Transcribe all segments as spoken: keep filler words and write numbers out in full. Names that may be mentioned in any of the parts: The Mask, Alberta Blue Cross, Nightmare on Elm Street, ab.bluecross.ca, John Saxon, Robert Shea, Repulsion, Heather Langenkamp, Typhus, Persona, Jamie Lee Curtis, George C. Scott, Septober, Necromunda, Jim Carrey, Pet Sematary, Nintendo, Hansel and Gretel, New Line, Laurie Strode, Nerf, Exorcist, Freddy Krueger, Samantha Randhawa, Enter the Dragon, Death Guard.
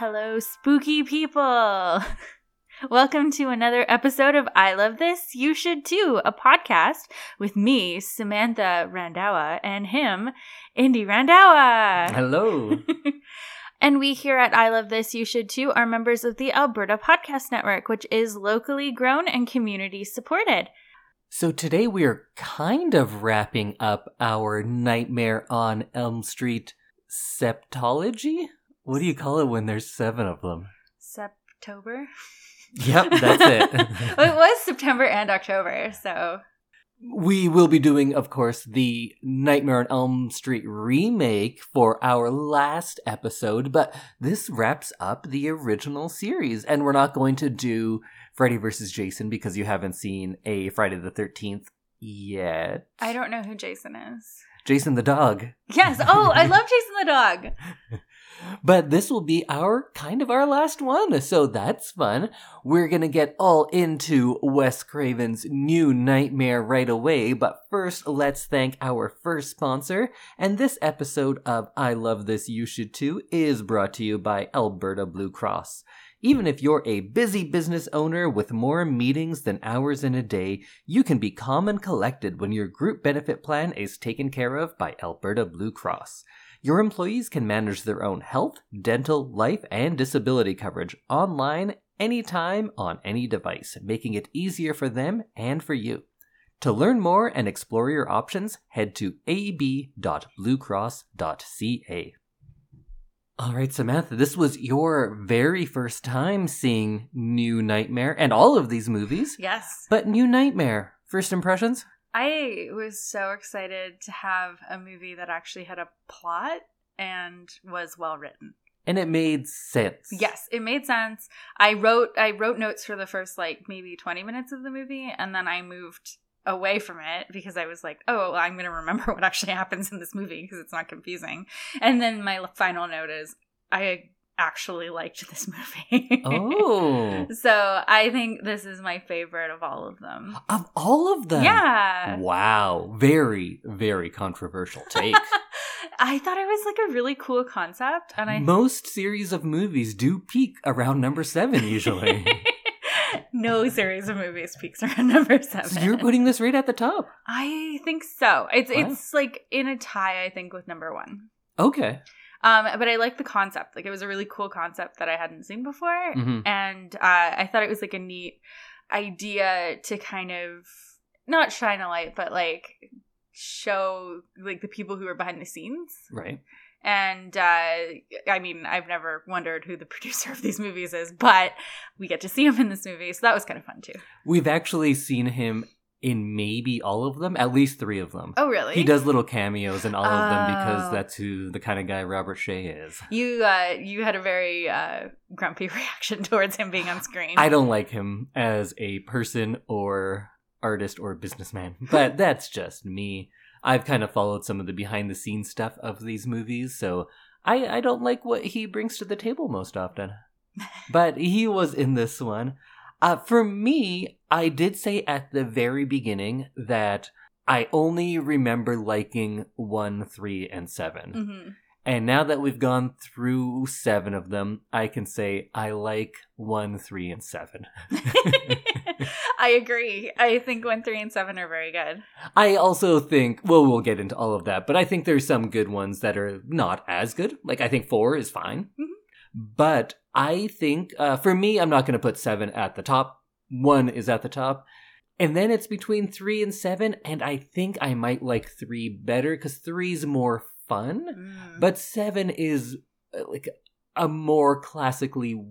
Hello, spooky people. Welcome to another episode of I Love This, You Should Too, a podcast with me, Samantha Randhawa, and him, Indy Randhawa. Hello. And we here at I Love This, You Should Too are members of the Alberta Podcast Network, which is locally grown and community supported. So today we are kind of wrapping up our Nightmare on Elm Street septology. What do you call it when there's seven of them? Septober? Yep, that's it. Well, it was September and October, so... We will be doing, of course, the Nightmare on Elm Street remake for our last episode, but this wraps up the original series, and we're not going to do Freddy versus Jason because you haven't seen a Friday the thirteenth yet. I don't know who Jason is. Jason the dog. Yes. Oh, I love Jason the dog. But this will be our kind of our last one, so that's fun. We're going to get all into Wes Craven's new nightmare right away, but first let's thank our first sponsor. And this episode of I Love This, You Should Too is brought to you by Alberta Blue Cross. Even if you're a busy business owner with more meetings than hours in a day, you can be calm and collected when your group benefit plan is taken care of by Alberta Blue Cross. Your employees can manage their own health, dental, life, and disability coverage online, anytime, on any device, making it easier for them and for you. To learn more and explore your options, head to a b dot blue cross dot c a. All right, Samantha, this was your very first time seeing New Nightmare and all of these movies. Yes. But New Nightmare, first impressions? I was so excited to have a movie that actually had a plot and was well written. And it made sense. Yes, it made sense. I wrote I wrote notes for the first, like, maybe twenty minutes of the movie, and then I moved away from it because I was like, oh, well, I'm going to remember what actually happens in this movie because it's not confusing. And then my final note is, I actually liked this movie. Oh. So I think this is my favorite of all of them. Of all of them? Yeah. Wow. Very, very controversial take. I thought it was like a really cool concept. and I Most series of movies do peak around number seven usually. No series of movies peaks around number seven. So you're putting this right at the top. I think so. It's, wow. It's like in a tie, I think, with number one. Okay. Um, but I like the concept. Like, it was a really cool concept that I hadn't seen before. Mm-hmm. And uh, I thought it was like a neat idea to kind of not shine a light, but like show like the people who are behind the scenes. Right. And uh, I mean, I've never wondered who the producer of these movies is, but we get to see him in this movie. So that was kind of fun, too. We've actually seen him in maybe all of them, at least three of them. Oh, really? He does little cameos in all oh. of them because that's who the kind of guy Robert Shea is. You uh, you had a very uh, grumpy reaction towards him being on screen. I don't like him as a person or artist or businessman, but that's just me. I've kind of followed some of the behind-the-scenes stuff of these movies, so I, I don't like what he brings to the table most often. But he was in this one. Uh, for me, I did say at the very beginning that I only remember liking one, three, and seven. Mm-hmm. And now that we've gone through seven of them, I can say I like one, three, and seven. I agree. I think one, three, and seven are very good. I also think, well, we'll get into all of that, but I think there's some good ones that are not as good. Like, I think four is fine. Mm-hmm. But I think, uh, for me, I'm not going to put seven at the top. One is at the top. And then it's between three and seven. And I think I might like three better because three's more fun. Mm. But seven is uh, like a more classically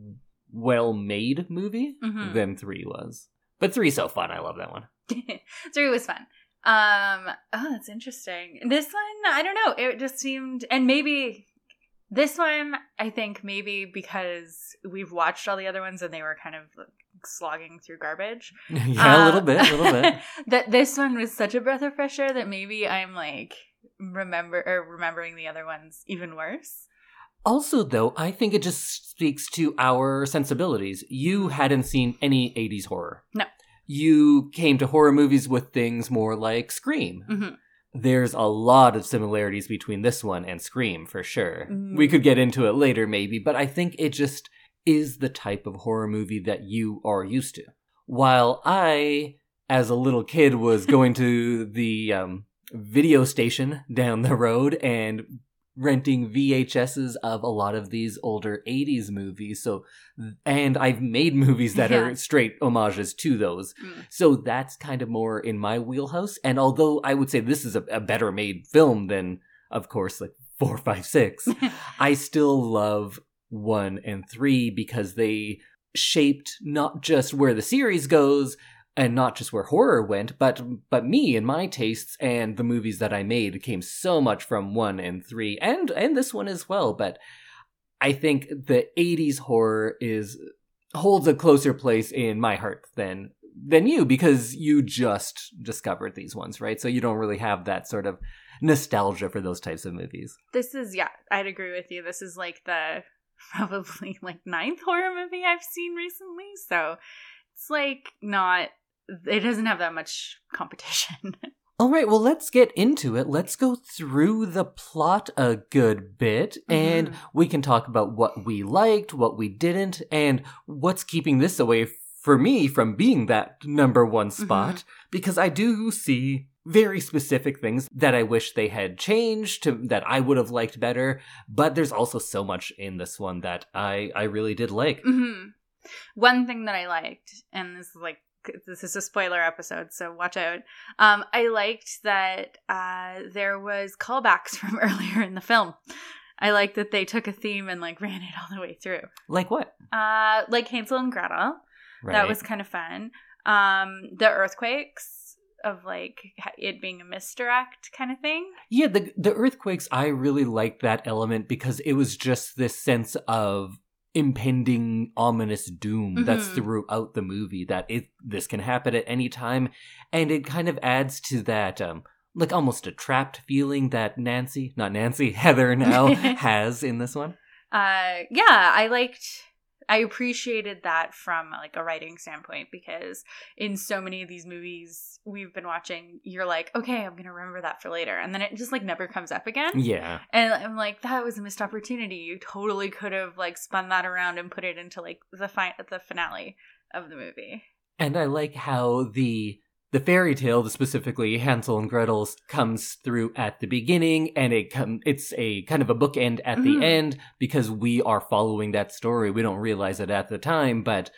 well-made movie mm-hmm. than three was. But three's so fun. I love that one. Three was fun. Um, oh, that's interesting. This one, I don't know. It just seemed, and maybe... This one, I think maybe because we've watched all the other ones and they were kind of like slogging through garbage. Yeah, um, a little bit, a little bit. That this one was such a breath of fresh air that maybe I'm like remember or remembering the other ones even worse. Also, though, I think it just speaks to our sensibilities. You hadn't seen any eighties horror. No. You came to horror movies with things more like Scream. Mm-hmm. there's a lot of similarities between this one and Scream, for sure. Mm. We could get into it later, maybe, but I think it just is the type of horror movie that you are used to. While I, as a little kid, was going to the um, video station down the road and renting V H Ses of a lot of these older eighties movies, so and I've made movies that yeah. are straight homages to those. Mm. So that's kind of more in my wheelhouse. And although I would say this is a, a better made film than, of course, like four, five, six, I still love one and three because they shaped not just where the series goes and not just where horror went, but but me and my tastes and the movies that I made came so much from one and three, and, and this one as well. But I think the eighties horror is holds a closer place in my heart than than you, because you just discovered these ones, right? So you don't really have that sort of nostalgia for those types of movies. This is, yeah, I'd agree with you. This is like the probably like ninth horror movie I've seen recently, so it's like not, it doesn't have that much competition. All right, well, let's get into it. Let's go through the plot a good bit, and mm-hmm. we can talk about what we liked, what we didn't, and what's keeping this away for me from being that number one spot, mm-hmm. because I do see very specific things that I wish they had changed, to, that I would have liked better, but there's also so much in this one that I, I really did like. Mm-hmm. One thing that I liked, and this is like, this is a spoiler episode, so watch out. Um, I liked that uh, there was callbacks from earlier in the film. I liked that they took a theme and like ran it all the way through. Like what? Uh, like Hansel and Gretel. Right. That was kind of fun. Um, the earthquakes of like it being a misdirect kind of thing. Yeah, the the earthquakes. I really liked that element because it was just this sense of impending ominous doom mm-hmm. that's throughout the movie, that it this can happen at any time, and it kind of adds to that um like almost a trapped feeling that Nancy not Nancy Heather now has in this one. uh yeah I liked I appreciated that from like a writing standpoint, because in so many of these movies we've been watching, you're like, okay, I'm going to remember that for later. And then it just like never comes up again. Yeah. And I'm like, that was a missed opportunity. You totally could have like spun that around and put it into like the fi- the finale of the movie. And I like how the the fairy tale, specifically Hansel and Gretel's, comes through at the beginning, and it com- it's a kind of a bookend at mm-hmm. the end, because we are following that story. We don't realize it at the time, but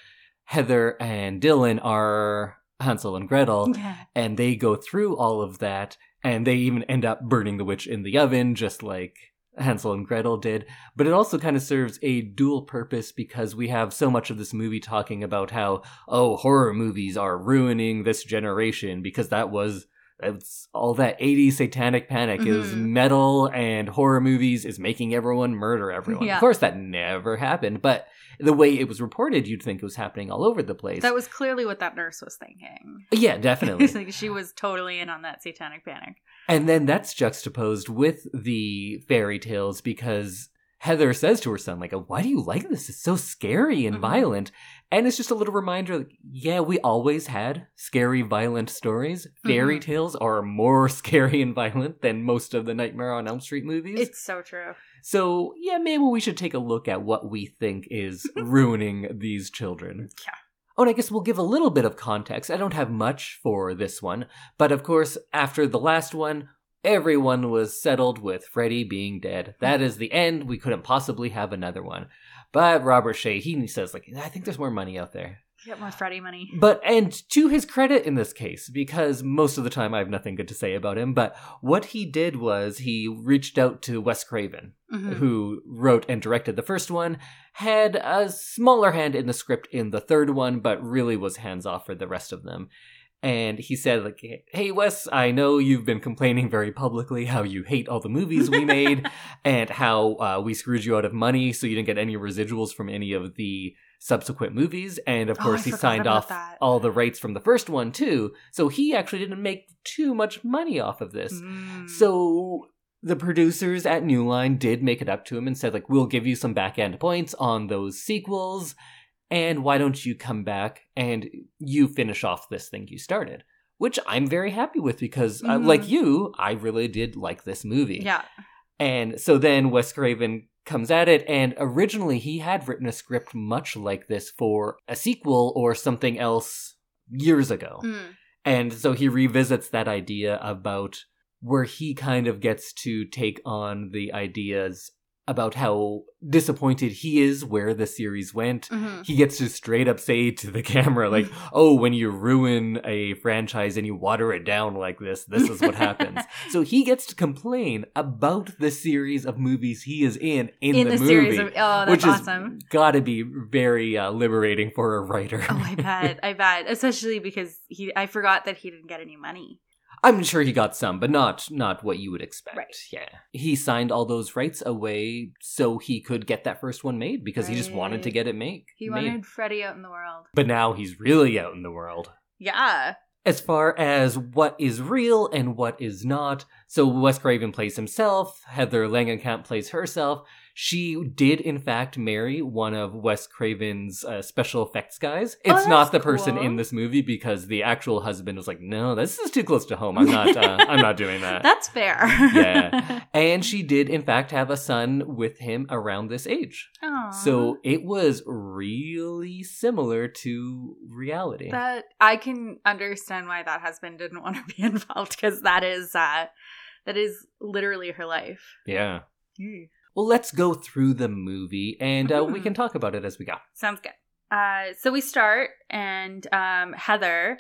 Heather and Dylan are Hansel and Gretel, yeah. and they go through all of that, and they even end up burning the witch in the oven, just like Hansel and Gretel did. But it also kind of serves a dual purpose, because we have so much of this movie talking about how, oh, horror movies are ruining this generation, because that was that's all that eighties satanic panic mm-hmm. is metal, and horror movies is making everyone murder everyone. Yeah. Of course, that never happened, but the way it was reported, you'd think it was happening all over the place. That was clearly what that nurse was thinking. Yeah, definitely. Like she was totally in on that satanic panic. And then that's juxtaposed with the fairy tales, because Heather says to her son, like, why do you like this? It's so scary and mm-hmm. violent. And it's just a little reminder, like, yeah, we always had scary, violent stories. Fairy mm-hmm. tales are more scary and violent than most of the Nightmare on Elm Street movies. It's so true. So, yeah, maybe we should take a look at what we think is ruining these children. Yeah. Oh, and I guess we'll give a little bit of context. I don't have much for this one. But of course, after the last one, everyone was settled with Freddy being dead. That is the end. We couldn't possibly have another one. But Robert Shea, he says, like, I think there's more money out there. Get more Freddy money. But, and to his credit in this case, because most of the time I have nothing good to say about him, but what he did was he reached out to Wes Craven, mm-hmm. who wrote and directed the first one, had a smaller hand in the script in the third one, but really was hands-off for the rest of them. And he said, like, hey, Wes, I know you've been complaining very publicly how you hate all the movies we made and how uh, we screwed you out of money, so you didn't get any residuals from any of the subsequent movies. And of course, oh, he signed off that. all the rights from the first one, too. So he actually didn't make too much money off of this. Mm. So the producers at New Line did make it up to him and said, like, we'll give you some back end points on those sequels. And why don't you come back and you finish off this thing you started? which I'm very happy with because, mm-hmm. uh, like you, I really did like this movie. Yeah. And so then Wes Craven comes at it, and originally he had written a script much like this for a sequel or something else years ago. Mm. And so he revisits that idea about where he kind of gets to take on the ideas about how disappointed he is where the series went. Mm-hmm. He gets to straight up say to the camera, like, oh, when you ruin a franchise and you water it down like this, this is what happens. So he gets to complain about the series of movies he is in in, in the, the movie. Series of, oh, that's which awesome. Has got to be very uh, liberating for a writer. Oh, I bet. I bet. Especially because he, I forgot that he didn't get any money. I'm sure he got some, but not not what you would expect. Right. Yeah. He signed all those rights away so he could get that first one made because right. he just wanted to get it made. He wanted made. Freddy out in the world. But now he's really out in the world. Yeah. As far as what is real and what is not. So Wes Craven plays himself. Heather Langenkamp plays herself. She did, in fact, marry one of Wes Craven's uh, special effects guys. It's oh, not the cool. person in this movie because the actual husband was like, no, this is too close to home. I'm not uh, I'm not doing that. That's fair. Yeah. And she did, in fact, have a son with him around this age. Aww. So it was really similar to reality. That I can understand why that husband didn't want to be involved because that is, uh, that is literally her life. Yeah. Mm. Well, let's go through the movie, and uh, we can talk about it as we go. Sounds good. Uh, so we start, and um, Heather,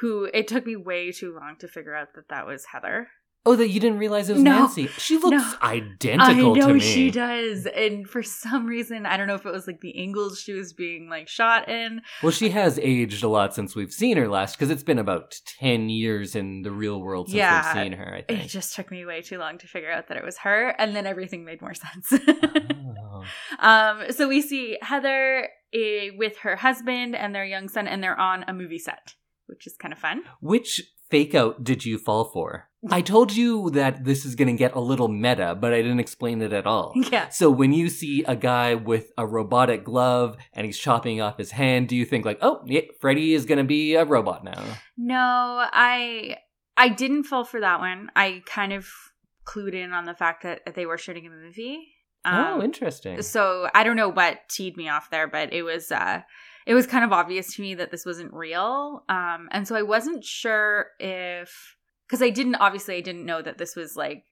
who it took me way too long to figure out that that was Heather. Oh, that you didn't realize it was no, Nancy. She looks no. identical to me. I know she does. And for some reason, I don't know if it was like the angles she was being like shot in. Well, she has aged a lot since we've seen her last because it's been about ten years in the real world since yeah, we've seen her, I think. It just took me way too long to figure out that it was her. And then everything made more sense. oh. um, so we see Heather uh, with her husband and their young son, and they're on a movie set, which is kind of fun. Which fake out did you fall for? I told you that this is going to get a little meta, but I didn't explain it at all. Yeah. So when you see a guy with a robotic glove and he's chopping off his hand, do you think like, oh, yeah, Freddy is going to be a robot now? No, I I didn't fall for that one. I kind of clued in on the fact that they were shooting a movie. Um, oh, interesting. So I don't know what teed me off there, but it was uh, it was kind of obvious to me that this wasn't real. Um, and so I wasn't sure if... Because I didn't, obviously, I didn't know that this was, like,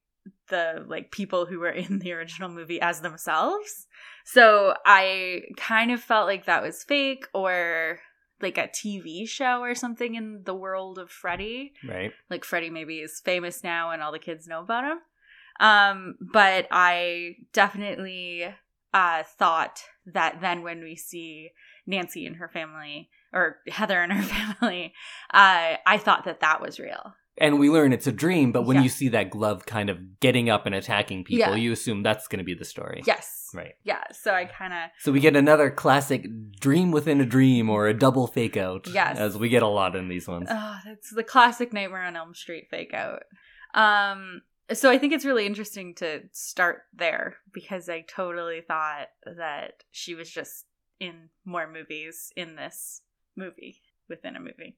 the, like, people who were in the original movie as themselves. So I kind of felt like that was fake or, like, a T V show or something in the world of Freddy. Right. Like, Freddy maybe is famous now and all the kids know about him. Um, but I definitely uh, thought that then when we see Nancy and her family, or Heather and her family, uh, I thought that that was real. And we learn it's a dream, but when yeah. you see that glove kind of getting up and attacking people, yeah. you assume that's going to be the story. Yes. Right. Yeah. So I kind of... So we get another classic dream within a dream or a double fake out. Yes. As we get a lot in these ones. Oh, that's the classic Nightmare on Elm Street fake out. Um, so I think it's really interesting to start there because I totally thought that she was just in more movies in this movie within a movie.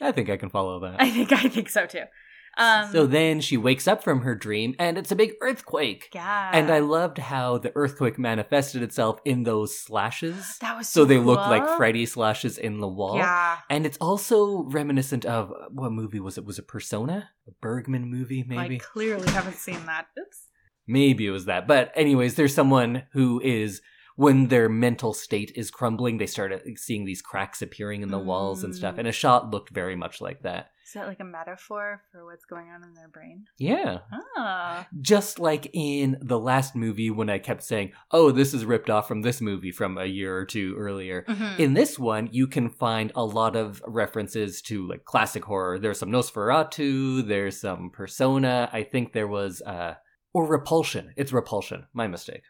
I think I can follow that. I think I think so, too. Um, so then she wakes up from her dream, and it's a big earthquake. Yeah. And I loved how the earthquake manifested itself in those slashes. That was so So they cool. looked like Freddy slashes in the wall. Yeah. And it's also reminiscent of, what movie was it? Was it Persona? A Bergman movie, maybe? I clearly haven't seen that. Oops. Maybe it was that. But anyways, there's someone who is... When their mental state is crumbling, they start seeing these cracks appearing in the mm. walls and stuff. And a shot looked very much like that. Is that like a metaphor for what's going on in their brain? Yeah. Oh. Just like in the last movie when I kept saying, oh, this is ripped off from this movie from a year or two earlier. Mm-hmm. In this one, you can find a lot of references to like classic horror. There's some Nosferatu. There's some Persona. I think there was, uh, or Repulsion. It's Repulsion. My mistake.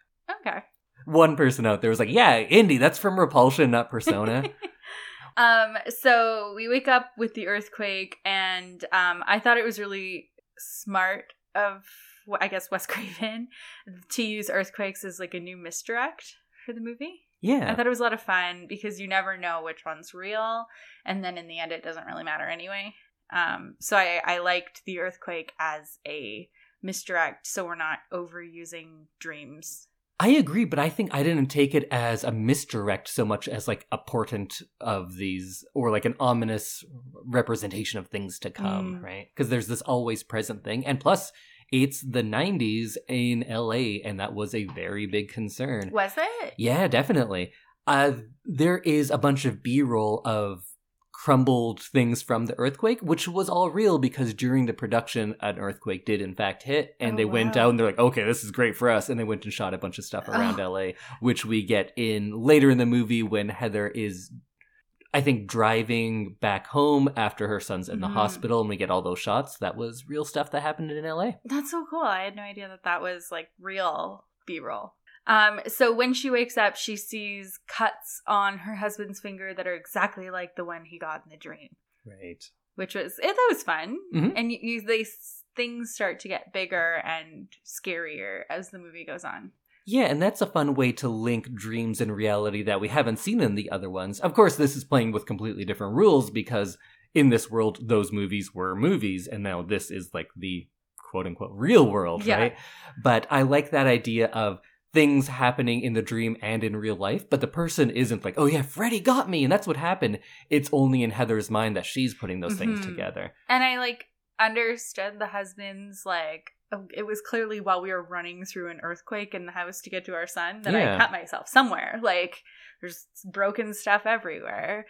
Okay. One person out there was like, yeah, Indy, that's from Repulsion, not Persona. um, so we wake up with the earthquake, and um, I thought it was really smart of, I guess, Wes Craven to use earthquakes as like a new misdirect for the movie. Yeah. I thought it was a lot of fun because you never know which one's real, and then in the end it doesn't really matter anyway. Um, so I, I liked the earthquake as a misdirect, so we're not overusing dreams. I agree, but I think I didn't take it as a misdirect so much as like a portent of these, or like an ominous representation of things to come, mm. right? Because there's this always present thing. And plus, it's the nineties in L A, and that was a very big concern. Was it? Yeah, definitely. Uh, there is a bunch of B-roll of crumbled things from the earthquake, which was all real because during the production an earthquake did in fact hit, and oh, they wow. went out and they're like, okay, this is great for us, and they went and shot a bunch of stuff around oh. L A, which we get in later in the movie when Heather is, I think, driving back home after her son's in mm-hmm. the hospital, and we get all those shots. That was real stuff that happened in L A. That's so cool. I had no idea that that was like real B-roll. Um, so when she wakes up, she sees cuts on her husband's finger that are exactly like the one he got in the dream. Right. Which was, it, that was fun. Mm-hmm. And you, you, they, things start to get bigger and scarier as the movie goes on. Yeah, and that's a fun way to link dreams and reality that we haven't seen in the other ones. Of course, this is playing with completely different rules because in this world, those movies were movies. And now this is like the quote-unquote real world, yeah. right? But I like that idea of things happening in the dream and in real life, but the person isn't like, oh yeah, Freddy got me, and that's what happened. It's only in Heather's mind that she's putting those mm-hmm. things together. And I, like, understood the husband's, like, it was clearly while we were running through an earthquake in the house to get to our son that yeah. I cut myself somewhere. Like, there's broken stuff everywhere.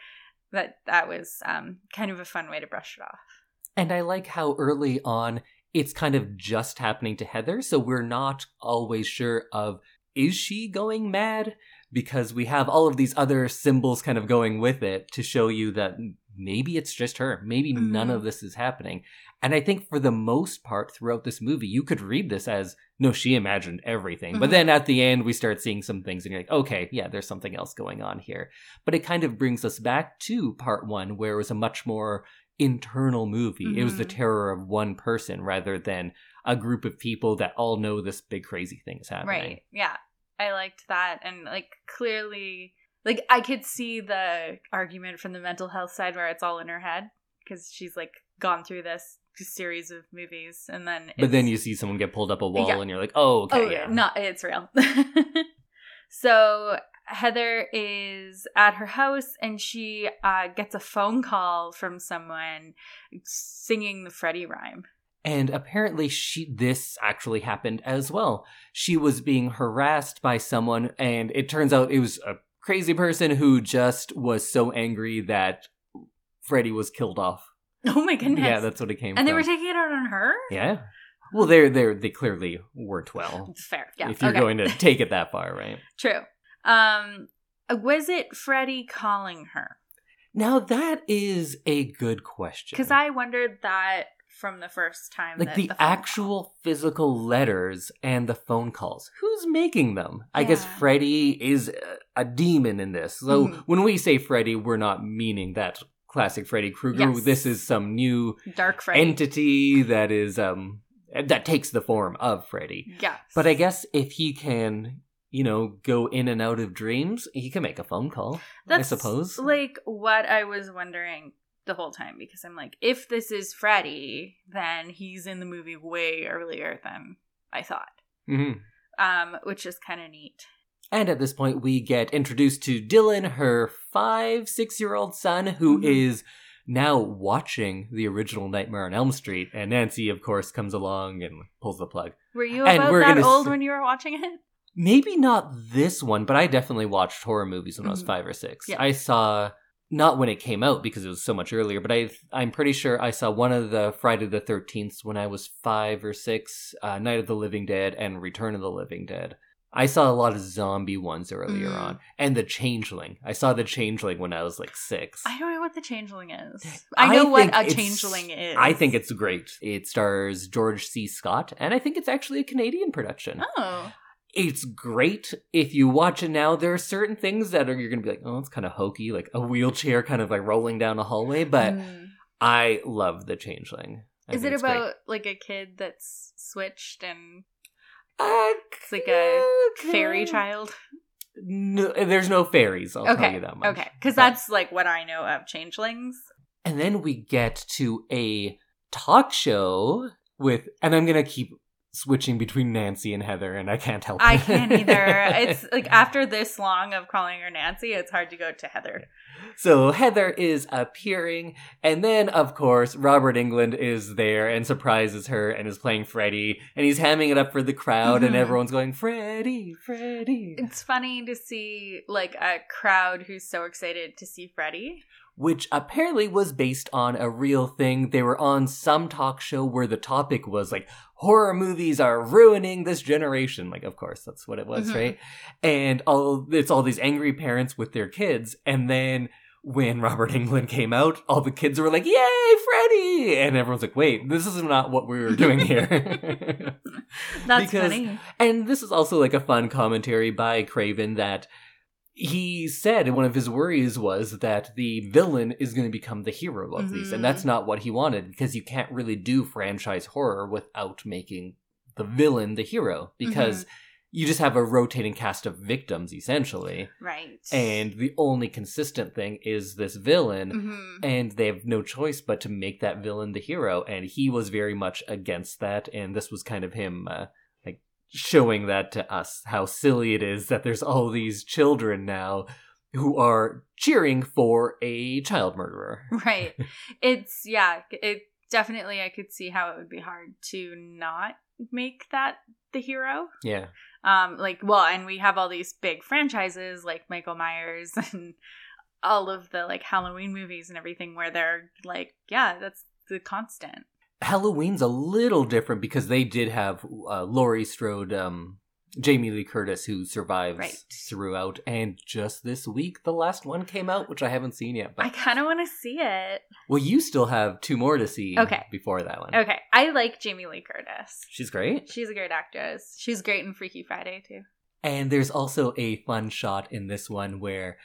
That, that was um, kind of a fun way to brush it off. And I like how early on it's kind of just happening to Heather, so we're not always sure of, is she going mad? Because we have all of these other symbols kind of going with it to show you that maybe it's just her. Maybe mm-hmm. none of this is happening. And I think for the most part throughout this movie, you could read this as, no, she imagined everything. Mm-hmm. But then at the end, we start seeing some things and you're like, okay, yeah, there's something else going on here. But it kind of brings us back to part one, where it was a much more internal movie. Mm-hmm. It was the terror of one person rather than a group of people that all know this big crazy thing is happening. Right. Yeah. I liked that. And like clearly, like I could see the argument from the mental health side where it's all in her head because she's like gone through this series of movies and then it's... But then you see someone get pulled up a wall yeah. and you're like, oh, okay. Oh, yeah. No, it's real. So Heather is at her house and she uh, gets a phone call from someone singing the Freddy rhyme. And apparently she this actually happened as well. She was being harassed by someone, and it turns out it was a crazy person who just was so angry that Freddy was killed off. Oh my goodness. Yeah, that's what it came and from. And they were taking it out on her? Yeah. Well, they they they clearly worked well. Fair, yeah. If you're okay. going to take it that far, right? True. Um, was it Freddy calling her? Now that is a good question. Because I wondered that from the first time. Like that the, the actual call. Physical letters and the phone calls. Who's making them? Yeah. I guess Freddy is a demon in this. So mm. when we say Freddy, we're not meaning that classic Freddy Krueger. Yes. This is some new dark Freddy entity that is um that takes the form of Freddy. Yes. But I guess if he can, you know, go in and out of dreams, he can make a phone call, that's I suppose. Like what I was wondering the whole time, because I'm like, if this is Freddy, then he's in the movie way earlier than I thought, mm-hmm. um, which is kind of neat. And at this point, we get introduced to Dylan, her five, six-year-old son, who mm-hmm. is now watching the original Nightmare on Elm Street. And Nancy, of course, comes along and pulls the plug. Were you and about we're that old s- when you were watching it? Maybe not this one, but I definitely watched horror movies when mm-hmm. I was five or six. Yeah. I saw, not when it came out because it was so much earlier, but I, I'm pretty sure I saw one of the Friday the thirteenth when I was five or six, uh, Night of the Living Dead and Return of the Living Dead. I saw a lot of zombie ones earlier mm. on. And The Changeling. I saw The Changeling when I was like six. I don't know what The Changeling is. I know I what a changeling is. I think it's great. It stars George C. Scott, and I think it's actually a Canadian production. Oh. It's great. If you watch it now, there are certain things that are you're going to be like, oh, it's kind of hokey, like a wheelchair kind of like rolling down a hallway. But mm. I love The Changeling. I Is it about great. like a kid that's switched and uh, it's like a okay. fairy child? No, there's no fairies. I'll okay. tell you that much. Okay, because that's like what I know of Changelings. And then we get to a talk show with, and I'm going to keep switching between Nancy and Heather, and I can't help it. I can't either. It's like after this long of calling her Nancy, it's hard to go to Heather. So Heather is appearing, and then, of course, Robert Englund is there and surprises her and is playing Freddy, and he's hamming it up for the crowd, mm-hmm. and everyone's going, Freddy, Freddy. It's funny to see, like, a crowd who's so excited to see Freddy. Which apparently was based on a real thing. They were on some talk show where the topic was, like, horror movies are ruining this generation. Like, of course, that's what it was, mm-hmm. right? And all it's all these angry parents with their kids. And then when Robert Englund came out, all the kids were like, yay, Freddy! And everyone's like, wait, this is not what we were doing here. That's because, funny. And this is also, like, a fun commentary by Craven that he said one of his worries was that the villain is going to become the hero of mm-hmm. these, and that's not what he wanted, because you can't really do franchise horror without making the villain the hero, because mm-hmm. you just have a rotating cast of victims, essentially. Right. And the only consistent thing is this villain, mm-hmm. and they have no choice but to make that villain the hero, and he was very much against that, and this was kind of him uh, showing that to us, how silly it is that there's all these children now who are cheering for a child murderer. Right. It's, yeah, it definitely, I could see how it would be hard to not make that the hero. Yeah. Um, like, well, and we have all these big franchises like Michael Myers and all of the, like, Halloween movies and everything where they're like, yeah, that's the constant. Halloween's a little different because they did have uh, Laurie Strode, um, Jamie Lee Curtis, who survives right. throughout. And just this week, the last one came out, which I haven't seen yet. But I kind of want to see it. Well, you still have two more to see okay. before that one. Okay. I like Jamie Lee Curtis. She's great. She's a great actress. She's great in Freaky Friday, too. And there's also a fun shot in this one where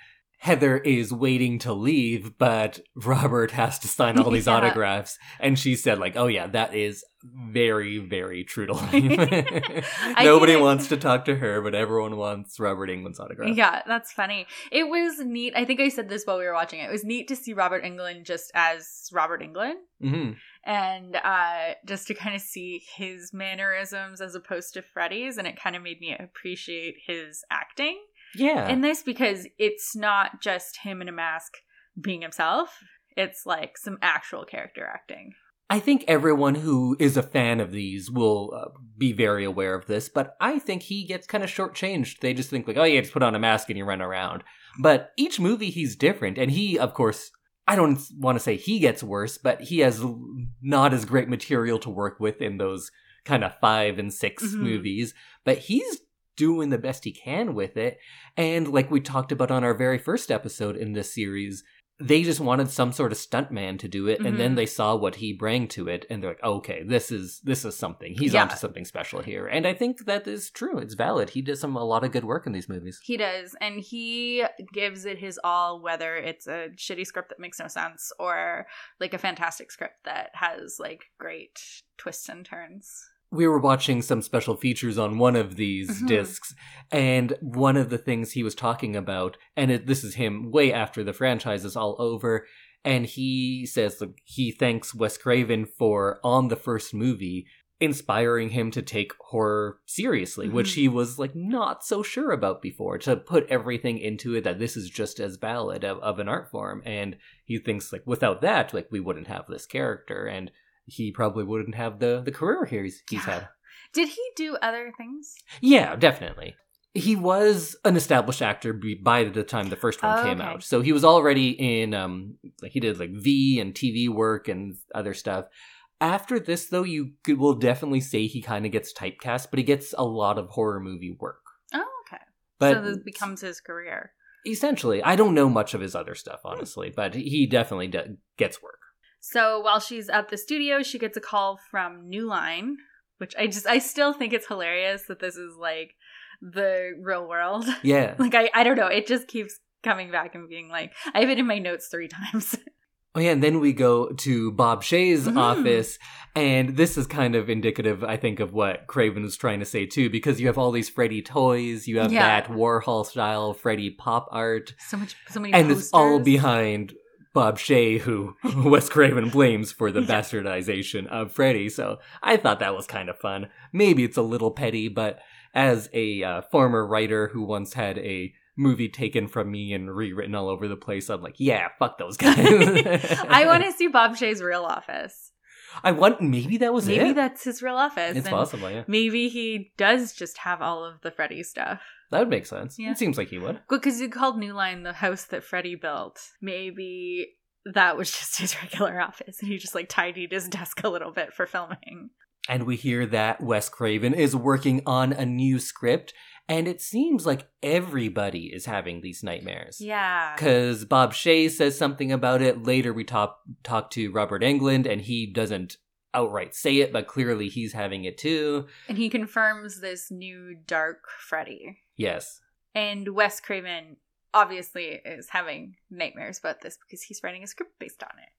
Heather is waiting to leave, but Robert has to sign all these yeah. autographs. And she said, like, oh, yeah, that is very, very true to life. Nobody wants to talk to her, but everyone wants Robert Englund's autograph. Yeah, that's funny. It was neat. I think I said this while we were watching it. It was neat to see Robert Englund just as Robert Englund. Mm-hmm. And uh, just to kind of see his mannerisms as opposed to Freddy's. And it kind of made me appreciate his acting. Yeah. In this, because it's not just him in a mask being himself. It's like some actual character acting. I think everyone who is a fan of these will uh, be very aware of this, but I think he gets kind of shortchanged. They just think, like, oh, you just put on a mask and you run around. But each movie he's different, and he, of course, I don't want to say he gets worse, but he has not as great material to work with in those kind of five and six mm-hmm. movies, but he's doing the best he can with it. And like we talked about on our very first episode in this series, they just wanted some sort of stuntman to do it, mm-hmm. and then they saw what he bring to it, and they're like, okay, this is this is something. He's yeah. onto something special here. And I think that is true. It's valid. He does some a lot of good work in these movies. He does, and he gives it his all, whether it's a shitty script that makes no sense or like a fantastic script that has like great twists and turns. We were watching some special features on one of these mm-hmm. discs, and one of the things he was talking about, and it, this is him way after the franchise is all over, and he says like, he thanks Wes Craven for, on the first movie, inspiring him to take horror seriously, mm-hmm. which he was like not so sure about before, to put everything into it, that this is just as valid of, of an art form. And he thinks like without that, like we wouldn't have this character, and he probably wouldn't have the, the career he's, he's yeah. had. Did he do other things? Yeah, definitely. He was an established actor by the time the first one oh, came okay. out. So he was already in, um, like he did like V and T V work and other stuff. After this, though, you could, will definitely say he kind of gets typecast, but he gets a lot of horror movie work. Oh, okay. But so this becomes his career. Essentially. I don't know much of his other stuff, honestly, but he definitely de- gets work. So while she's at the studio, she gets a call from New Line, which I just, I still think it's hilarious that this is like the real world. Yeah. Like, I, I don't know. It just keeps coming back and being like, I have it in my notes three times. Oh, yeah. And then we go to Bob Shea's mm-hmm. office. And this is kind of indicative, I think, of what Craven was trying to say, too, because you have all these Freddy toys. You have yeah. that Warhol style Freddy pop art. So much, so many posters. And it's all behind Bob Shea, who Wes Craven blames for the bastardization of Freddy. So I thought that was kind of fun. Maybe it's a little petty, but as a uh, former writer who once had a movie taken from me and rewritten all over the place, I'm like, yeah, fuck those guys. I want to see Bob Shea's real office. I want, maybe that was maybe it. Maybe that's his real office. It's possible, yeah. Maybe he does just have all of the Freddy stuff. That would make sense. Yeah. It seems like he would. Because you called New Line the house that Freddy built. Maybe that was just his regular office and he just like tidied his desk a little bit for filming. And we hear that Wes Craven is working on a new script. And it seems like everybody is having these nightmares. Yeah. Because Bob Shea says something about it. Later we talk, talk to Robert Englund, and he doesn't outright say it, but clearly he's having it too. And he confirms this new dark Freddy. Yes. And Wes Craven obviously is having nightmares about this because he's writing a script based on it.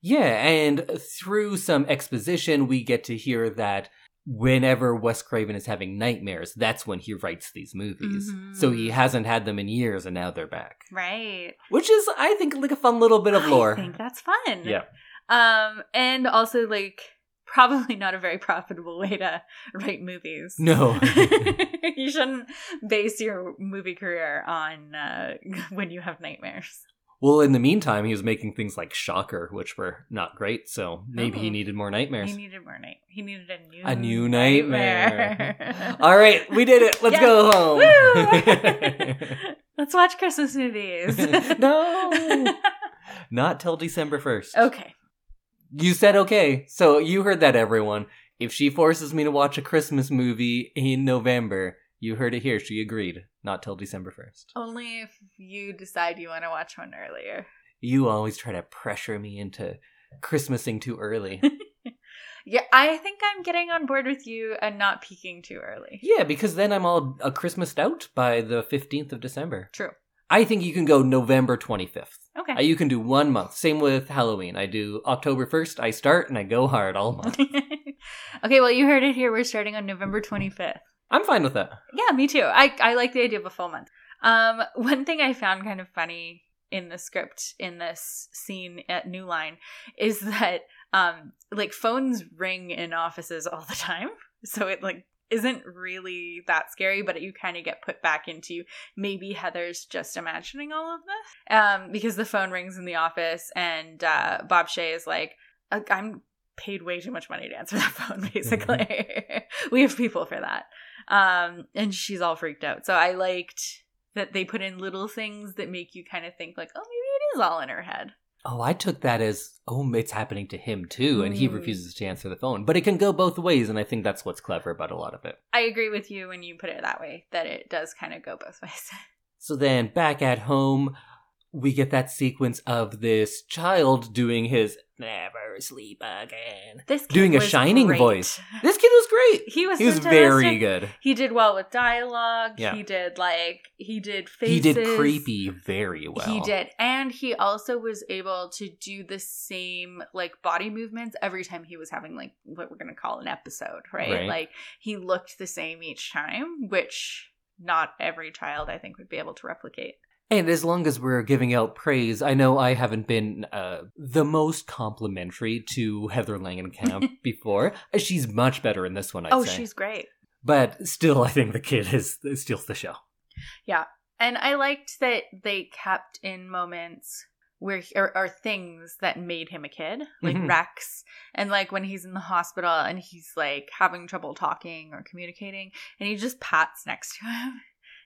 Yeah, and through some exposition we get to hear that whenever Wes Craven is having nightmares, that's when he writes these movies. Mm-hmm. So he hasn't had them in years, and now they're back. Right. Which is, I think, like a fun little bit of lore. I think that's fun. Yeah. Um, and also, like, probably not a very profitable way to write movies. No. You shouldn't base your movie career on uh, when you have nightmares. Well, in the meantime, he was making things like Shocker, which were not great, so maybe oh. he needed more nightmares. He needed more night. He needed a new, a new nightmare. nightmare. All right, we did it. Let's yes. go home. Woo! Let's watch Christmas movies. No. Not till December first. Okay. You said okay, so you heard that, everyone. If she forces me to watch a Christmas movie in November... You heard it here. She agreed. Not till December first. Only if you decide you want to watch one earlier. You always try to pressure me into Christmasing too early. Yeah, I think I'm getting on board with you and not peeking too early. Yeah, because then I'm all uh, Christmased out by the fifteenth of December. True. I think you can go November twenty-fifth. Okay. Uh, you can do one month. Same with Halloween. I do October first, I start, and I go hard all month. Okay, well, you heard it here. We're starting on November twenty-fifth. I'm fine with that. Yeah, me too. I, I like the idea of a full month. Um, one thing I found kind of funny in the script in this scene at New Line is that um, like phones ring in offices all the time. So it like isn't really that scary, but you kind of get put back into maybe Heather's just imagining all of this um, because the phone rings in the office and uh, Bob Shea is like, I'm paid way too much money to answer that phone, basically. Mm-hmm. We have people for that. Um, and she's all freaked out. So I liked that they put in little things that make you kind of think like, oh, maybe it is all in her head. Oh, I took that as, oh, it's happening to him too. And mm. he refuses to answer the phone. But it can go both ways. And I think that's what's clever about a lot of it. I agree with you when you put it that way, that it does kind of go both ways. So then back at home, we get that sequence of this child doing his never sleep again. This kid doing a was Shining great. voice. This kid was great. He was he was very good. He did well with dialogue. Yeah. He did like he did faces. He did creepy very well. He did, and he also was able to do the same like body movements every time he was having like what we're gonna call an episode, right? right. Like he looked the same each time, which not every child I think would be able to replicate. And as long as we're giving out praise, I know I haven't been uh, the most complimentary to Heather Langenkamp before. She's much better in this one, I'd oh, say. Oh, she's great. But still, I think the kid is steals the show. Yeah. And I liked that they kept in moments where or, or things that made him a kid, like mm-hmm. Rex. And like when he's in the hospital and he's like having trouble talking or communicating, and he just pats next to him.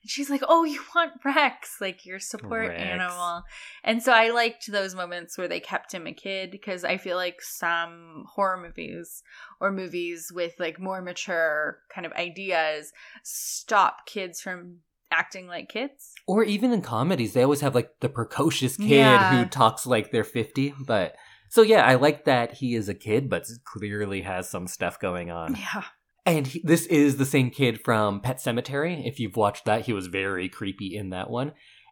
And she's like, oh, you want Rex, like your support Rex. animal. And so I liked those moments where they kept him a kid because I feel like some horror movies or movies with like more mature kind of ideas stop kids from acting like kids. Or even in comedies, they always have like the precocious kid yeah. who talks like they're fifty. But so, yeah, I like that he is a kid, but clearly has some stuff going on. Yeah. And he, this is the same kid from Pet Sematary. If you've watched that, he was very creepy in that one.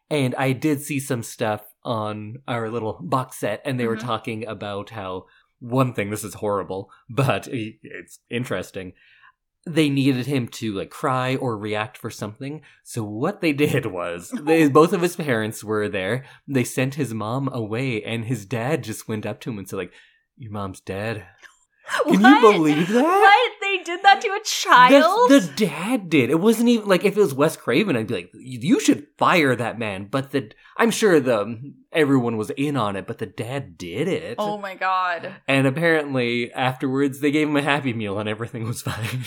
And I did see some stuff on our little box set, and they mm-hmm. were talking about how, one thing, this is horrible, but it's interesting. they needed him to like cry or react for something. So what they did was they, both of his parents were there. They sent his mom away, and his dad just went up to him and said, like, your mom's dead. Can what? you believe that? What? They did that to a child? The, the dad did. It wasn't even, like, if it was Wes Craven, I'd be like, you should fire that man. But the, I'm sure the everyone was in on it, but the dad did it. Oh, my God. And apparently, afterwards, they gave him a Happy Meal and everything was fine.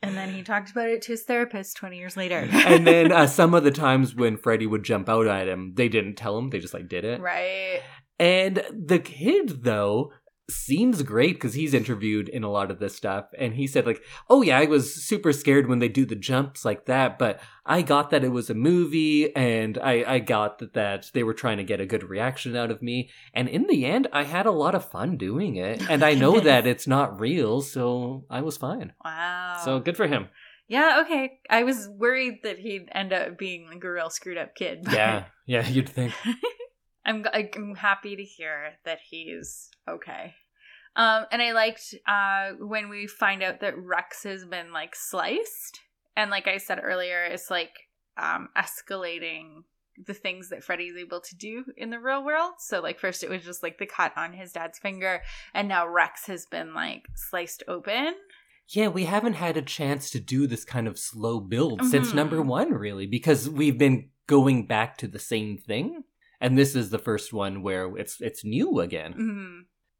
And then he talked about it to his therapist twenty years later. And then uh, some of the times when Freddy would jump out at him, they didn't tell him. They just, like, did it. Right. And the kid, though... seems great, because he's interviewed in a lot of this stuff, and he said, like, oh yeah, I was super scared when they do the jumps like that, but I got that it was a movie, and I, I got that, that they were trying to get a good reaction out of me, and in the end, I had a lot of fun doing it, and I know that it's not real, so I was fine. Wow. So good for him. Yeah, okay. I was worried that he'd end up being like a real screwed up kid. But... yeah, yeah, you'd think. I'm I'm happy to hear that he's okay. Um, and I liked uh, when we find out that Rex has been, like, sliced. And like I said earlier, it's, like, um, escalating the things that Freddy's able to do in the real world. So, like, first it was just, like, the cut on his dad's finger. And now Rex has been, like, sliced open. Yeah, we haven't had a chance to do this kind of slow build mm-hmm. since number one, really. Because we've been going back to the same thing. And this is the first one where it's it's new again. Mm-hmm.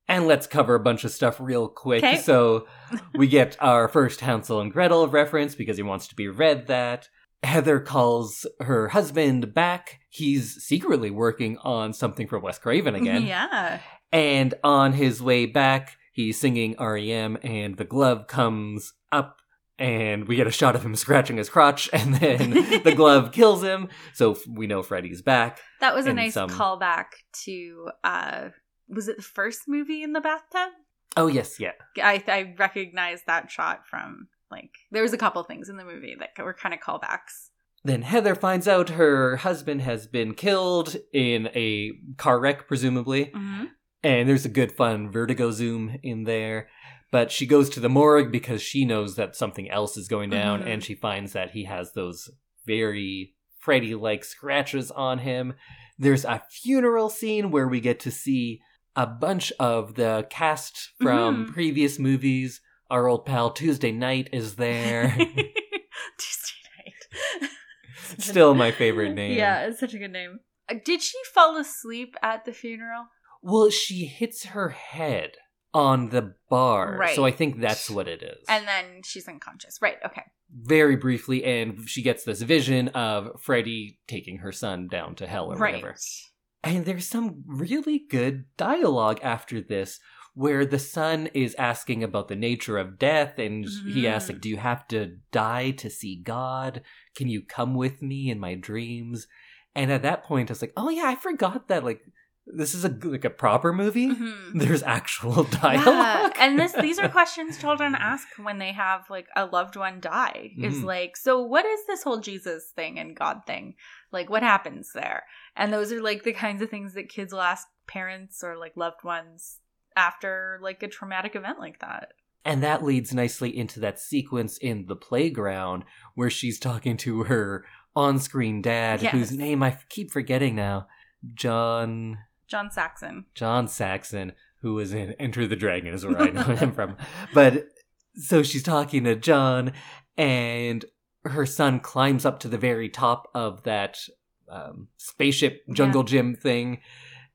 And let's cover a bunch of stuff real quick. Kay. So we get our first Hansel and Gretel reference because he wants to be read that. Heather calls her husband back. He's secretly working on something for Wes Craven again. Yeah. And on his way back, he's singing R E M and the glove comes up. And we get a shot of him scratching his crotch, and then the glove kills him. So we know Freddy's back. That was a nice some... callback to, uh, was it the first movie in the bathtub? Oh, yes, yeah. I, I recognized that shot from, like, there was a couple things in the movie that were kind of callbacks. Then Heather finds out her husband has been killed in a car wreck, presumably. Mm-hmm. And there's a good fun vertigo zoom in there. But she goes to the morgue because she knows that something else is going down, mm-hmm. and she finds that he has those very Freddy-like scratches on him. There's a funeral scene where we get to see a bunch of the cast from mm-hmm. previous movies. Our old pal Tuesday Night is there. Tuesday Night. Still my favorite name. Yeah, it's such a good name. Did she fall asleep at the funeral? Well, she hits her head. On the bar. Right. So I think that's what it is. And then she's unconscious. Right, okay. Very briefly, and she gets this vision of Freddy taking her son down to hell or right. whatever. And there's some really good dialogue after this where the son is asking about the nature of death, and mm-hmm. he asks, like, do you have to die to see God? Can you come with me in my dreams? And at that point, I was like, oh yeah, I forgot that, like, this is a like a proper movie. Mm-hmm. There's actual dialogue, yeah. and this these are questions children ask when they have like a loved one die. Mm-hmm. Is like, so what is this whole Jesus thing and God thing? Like, what happens there? And those are like the kinds of things that kids will ask parents or like loved ones after like a traumatic event like that. And that leads nicely into that sequence in the playground where she's talking to her on-screen dad, yes. whose name I keep forgetting now, John. John Saxon. John Saxon, who was in Enter the Dragon, is where I know him from. But so she's talking to John, and her son climbs up to the very top of that um, spaceship jungle yeah. gym thing.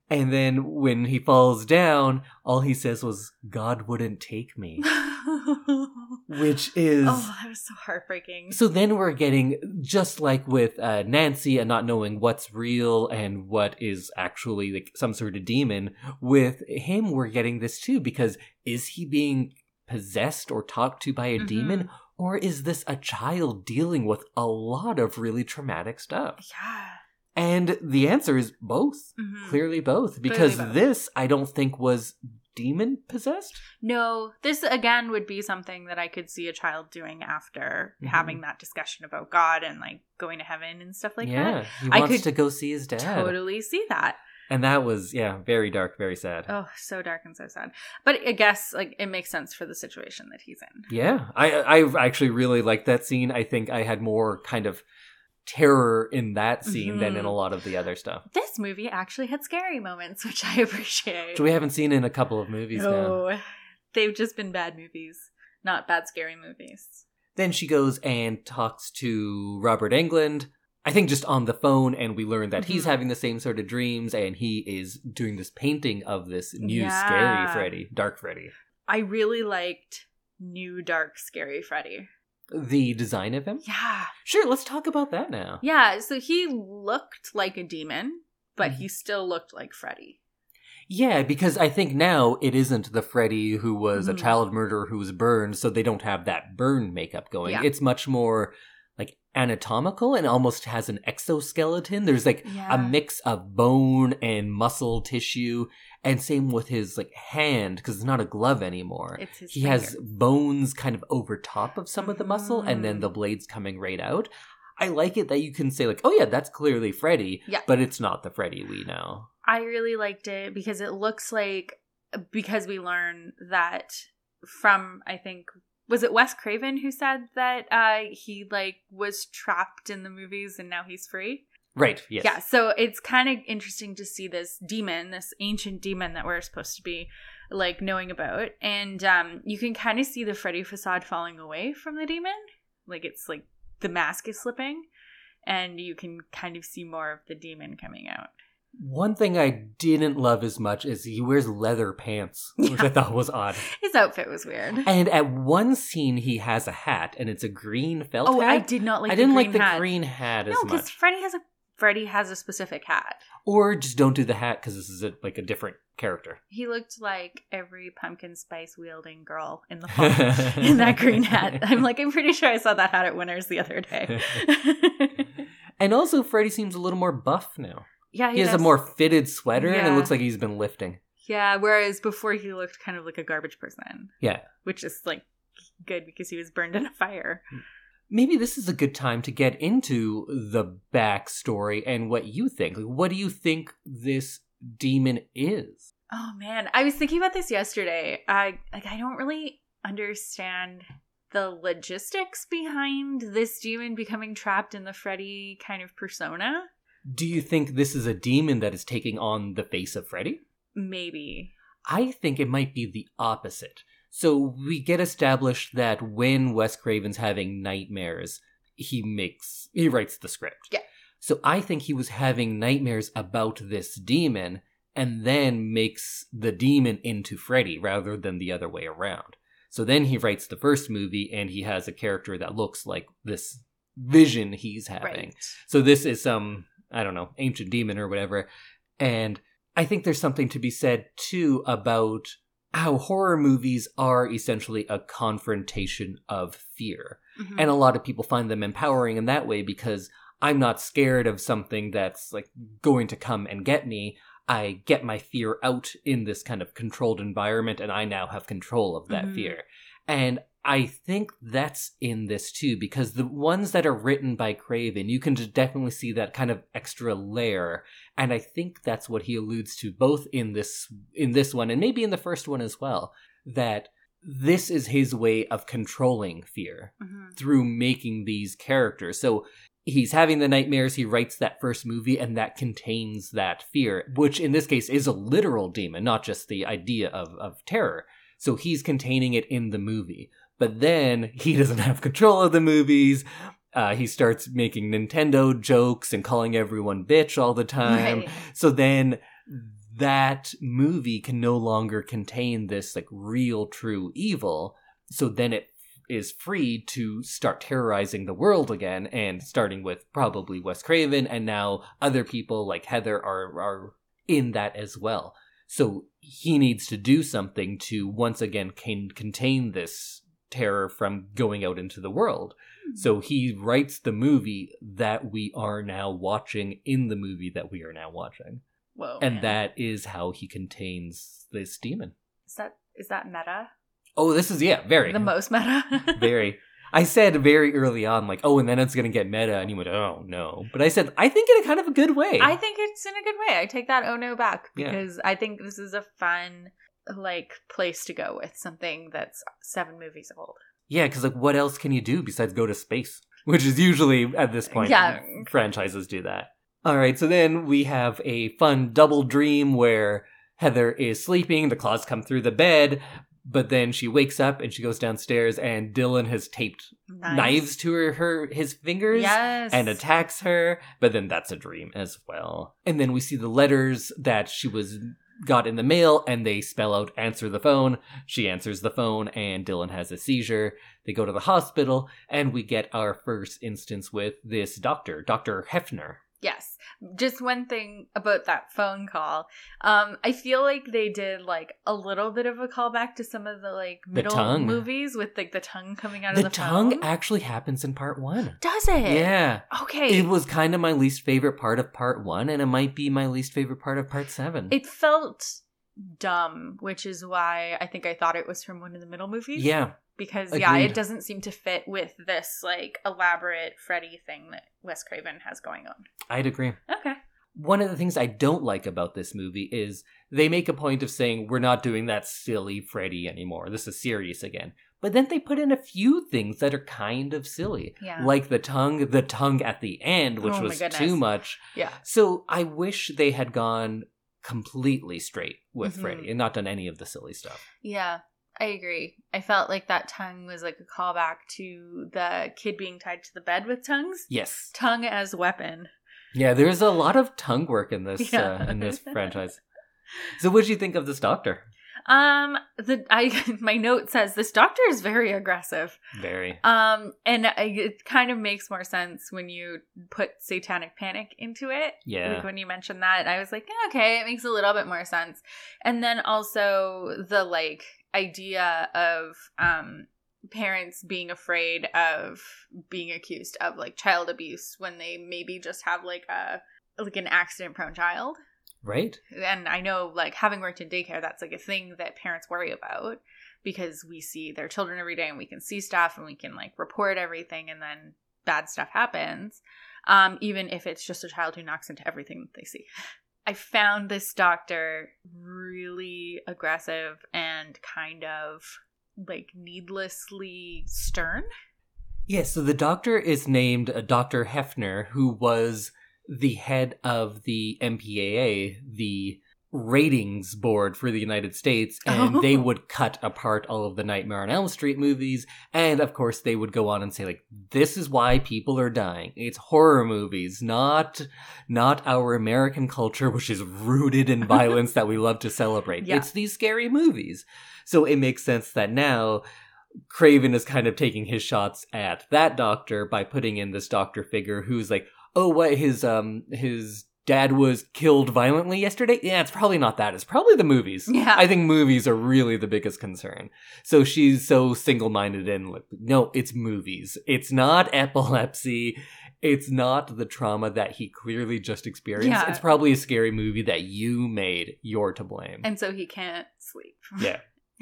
And then when he falls down, all he says was, God wouldn't take me. Which is... oh, that was so heartbreaking. So then we're getting, just like with uh, Nancy and not knowing what's real and what is actually like some sort of demon, with him we're getting this too, because is he being possessed or talked to by a mm-hmm. demon? Or is this a child dealing with a lot of really traumatic stuff? Yeah. And the answer is both. Mm-hmm. Clearly both. Because Clearly both. This, I don't think, was demon-possessed? No. This, again, would be something that I could see a child doing after mm-hmm. having that discussion about God and, like, going to heaven and stuff like yeah, that. Yeah, he wants I could to go see his dad. Totally see that. And that was, yeah, very dark, very sad. Oh, so dark and so sad. But I guess, like, it makes sense for the situation that he's in. Yeah. I, I actually really liked that scene. I think I had more kind of terror in that scene mm-hmm. than in a lot of the other stuff. This movie actually had scary moments, which I appreciate. Which we haven't seen in a couple of movies no. now. They've just been bad movies, not bad scary movies. Then she goes and talks to Robert Englund, I think just on the phone, and we learn that mm-hmm. he's having the same sort of dreams, and he is doing this painting of this new yeah. scary Freddy, dark Freddy. I really liked new dark scary Freddy. The design of him? Yeah. Sure, let's talk about that now. Yeah, so he looked like a demon, but mm-hmm. he still looked like Freddy. Yeah, because I think now it isn't the Freddy who was mm-hmm. a child murderer who was burned, so they don't have that burn makeup going. Yeah. It's much more, like, anatomical and almost has an exoskeleton. There's, like, yeah. a mix of bone and muscle tissue. And same with his, like, hand, because it's not a glove anymore. It's his he finger. Has bones kind of over top of some mm-hmm. of the muscle, and then the blades coming right out. I like it that you can say, like, oh, yeah, that's clearly Freddy, yeah. but it's not the Freddy we know. I really liked it because it looks like, because we learn that from, I think, was it Wes Craven who said that uh, he like was trapped in the movies and now he's free? Right, yes. Yeah, so it's kind of interesting to see this demon, this ancient demon that we're supposed to be like knowing about. And um, you can kind of see the Freddy facade falling away from the demon. Like it's like the mask is slipping and you can kind of see more of the demon coming out. One thing I didn't love as much is he wears leather pants, which yeah. I thought was odd. His outfit was weird. And at one scene, he has a hat, and it's a green felt oh, hat. Oh, I did not like I the green hat. I didn't like hat. the green hat as no, much. No, because Freddy has a Freddy has a specific hat. Or just don't do the hat, because this is a, like a different character. He looked like every pumpkin spice wielding girl in the fall in that green hat. I'm like, I'm pretty sure I saw that hat at Winners the other day. And also, Freddy seems a little more buff now. Yeah, he, he has does. a more fitted sweater, yeah. and it looks like he's been lifting. Yeah, whereas before he looked kind of like a garbage person. Yeah. Which is, like, good because he was burned in a fire. Maybe this is a good time to get into the backstory and what you think. Like, what do you think this demon is? Oh, man. I was thinking about this yesterday. I, like, I don't really understand the logistics behind this demon becoming trapped in the Freddy kind of persona. Do you think this is a demon that is taking on the face of Freddy? Maybe. I think it might be the opposite. So we get established that when Wes Craven's having nightmares, he makes he writes the script. Yeah. So I think he was having nightmares about this demon and then makes the demon into Freddy rather than the other way around. So then he writes the first movie and he has a character that looks like this vision he's having. Right. So this is some... Um, I don't know, ancient demon or whatever. And I think there's something to be said, too, about how horror movies are essentially a confrontation of fear. Mm-hmm. And a lot of people find them empowering in that way because I'm not scared of something that's like going to come and get me. I get my fear out in this kind of controlled environment, and I now have control of that mm-hmm. fear. And I think that's in this too, because the ones that are written by Craven, you can just definitely see that kind of extra layer. And I think that's what he alludes to both in this in this one and maybe in the first one as well, that this is his way of controlling fear mm-hmm. through making these characters. So he's having the nightmares, he writes that first movie, and that contains that fear, which in this case is a literal demon, not just the idea of, of terror. So he's containing it in the movie. But then he doesn't have control of the movies. Uh, he starts making Nintendo jokes and calling everyone bitch all the time. Right. So then that movie can no longer contain this like real, true evil. So then it is free to start terrorizing the world again, and starting with probably Wes Craven, and now other people like Heather are are in that as well. So he needs to do something to once again can contain this terror from going out into the world. So he writes the movie that we are now watching in the movie that we are now watching. Whoa! And man. That is how he contains this demon. Is that is that meta? Oh, this is yeah, very the most meta. Very. I said very early on, like, oh, and then it's going to get meta. And you went, oh, no. But I said, I think in a kind of a good way. I think it's in a good way. I take that oh, no back because yeah. I think this is a fun, like, place to go with something that's seven movies old. Yeah, because, like, what else can you do besides go to space? Which is usually, at this point, yeah. franchises do that. All right, so then we have a fun double dream where Heather is sleeping, the claws come through the bed, but then she wakes up and she goes downstairs and Dylan has taped nice. knives to her, her his fingers yes. and attacks her. But then that's a dream as well. And then we see the letters that she was got in the mail and they spell out answer the phone. She answers the phone and Dylan has a seizure. They go to the hospital and we get our first instance with this doctor, Doctor Hefner. Yes. Just one thing about that phone call. Um, I feel like they did like a little bit of a callback to some of the like middle the movies with like the tongue coming out the of the tongue phone. The tongue actually happens in part one. Does it? Yeah. Okay. It was kind of my least favorite part of part one, and it might be my least favorite part of part seven. It felt dumb, which is why I think I thought it was from one of the middle movies. Yeah. Because, Agreed. yeah, it doesn't seem to fit with this, like, elaborate Freddy thing that Wes Craven has going on. I'd agree. Okay. One of the things I don't like about this movie is they make a point of saying, we're not doing that silly Freddy anymore. This is serious again. But then they put in a few things that are kind of silly. Yeah. Like the tongue, the tongue at the end, which oh was too much. Yeah. So I wish they had gone completely straight with mm-hmm. Freddy and not done any of the silly stuff. Yeah. I agree. I felt like that tongue was like a callback to the kid being tied to the bed with tongues. Yes. Tongue as weapon. Yeah, there's a lot of tongue work in this yeah. uh, in this franchise. So what did you think of this doctor? Um, the I my note says this doctor is very aggressive. Very. Um, and I, it kind of makes more sense when you put Satanic Panic into it. Yeah. Like when you mentioned that, I was like, yeah, okay, it makes a little bit more sense. And then also the like idea of um parents being afraid of being accused of like child abuse when they maybe just have like a like an accident prone child. Right. And I know, like, having worked in daycare, that's, like, a thing that parents worry about because we see their children every day and we can see stuff and we can, like, report everything and then bad stuff happens, um, even if it's just a child who knocks into everything that they see. I found this doctor really aggressive and kind of, like, needlessly stern. Yes, yeah, so the doctor is named Doctor Hefner, who was the head of the M P A A, the ratings board for the United States, and oh. they would cut apart all of the Nightmare on Elm Street movies, and of course they would go on and say, like, this is why people are dying. It's horror movies, not not our American culture, which is rooted in violence that we love to celebrate. Yeah. It's these scary movies. So it makes sense that now Craven is kind of taking his shots at that doctor by putting in this doctor figure who's like, oh, what, his um his dad was killed violently yesterday? Yeah, it's probably not that. It's probably the movies. Yeah. I think movies are really the biggest concern. So she's so single-minded and like, no, it's movies. It's not epilepsy. It's not the trauma that he clearly just experienced. Yeah. It's probably a scary movie that you made. You're to blame. And so he can't sleep. Yeah.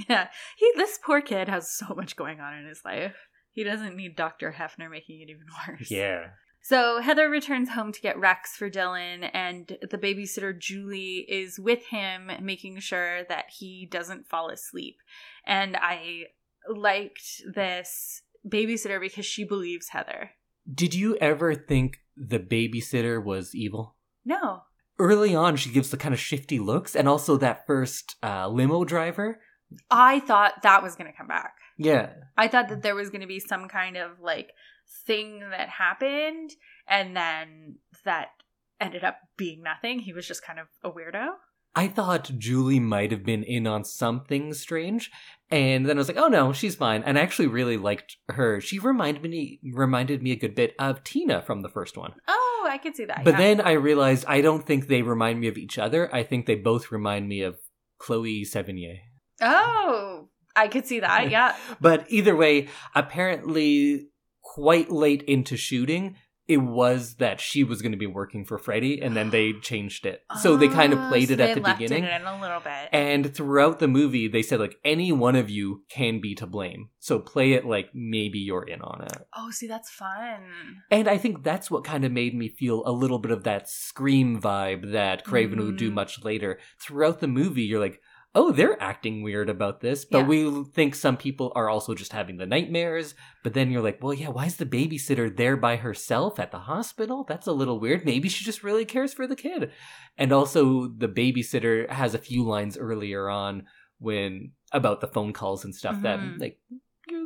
yeah. He, this poor kid has so much going on in his life. He doesn't need Doctor Hefner making it even worse. Yeah. So Heather returns home to get Rex for Dylan, and the babysitter Julie is with him, making sure that he doesn't fall asleep. And I liked this babysitter because she believes Heather. Did you ever think the babysitter was evil? No. Early on, she gives the kind of shifty looks, and also that first uh, limo driver. I thought that was going to come back. Yeah. I thought that there was going to be some kind of, like, thing that happened and then that ended up being nothing. He was just kind of a weirdo. I thought Julie might have been in on something strange, and then I was like, oh no, she's fine. And I actually really liked her. She reminded me reminded me a good bit of Tina from the first one. Oh, I could see that. But yeah. Then I realized I don't think they remind me of each other. I think they both remind me of Chloe Sevigny. Oh, I could see that, yeah. But either way, apparently quite late into shooting, it was that she was going to be working for Freddy, and then they changed it. Oh, so they kind of played so it at the beginning. They left it in a little bit. And throughout the movie, they said, like, any one of you can be to blame. So play it like maybe you're in on it. Oh, see, that's fun. And I think that's what kind of made me feel a little bit of that Scream vibe that Craven mm-hmm. would do much later. Throughout the movie, you're like, oh, they're acting weird about this, but yeah. we think some people are also just having the nightmares. But then you're like, well, yeah, why is the babysitter there by herself at the hospital? That's a little weird. Maybe she just really cares for the kid. And also the babysitter has a few lines earlier on when about the phone calls and stuff mm-hmm. that like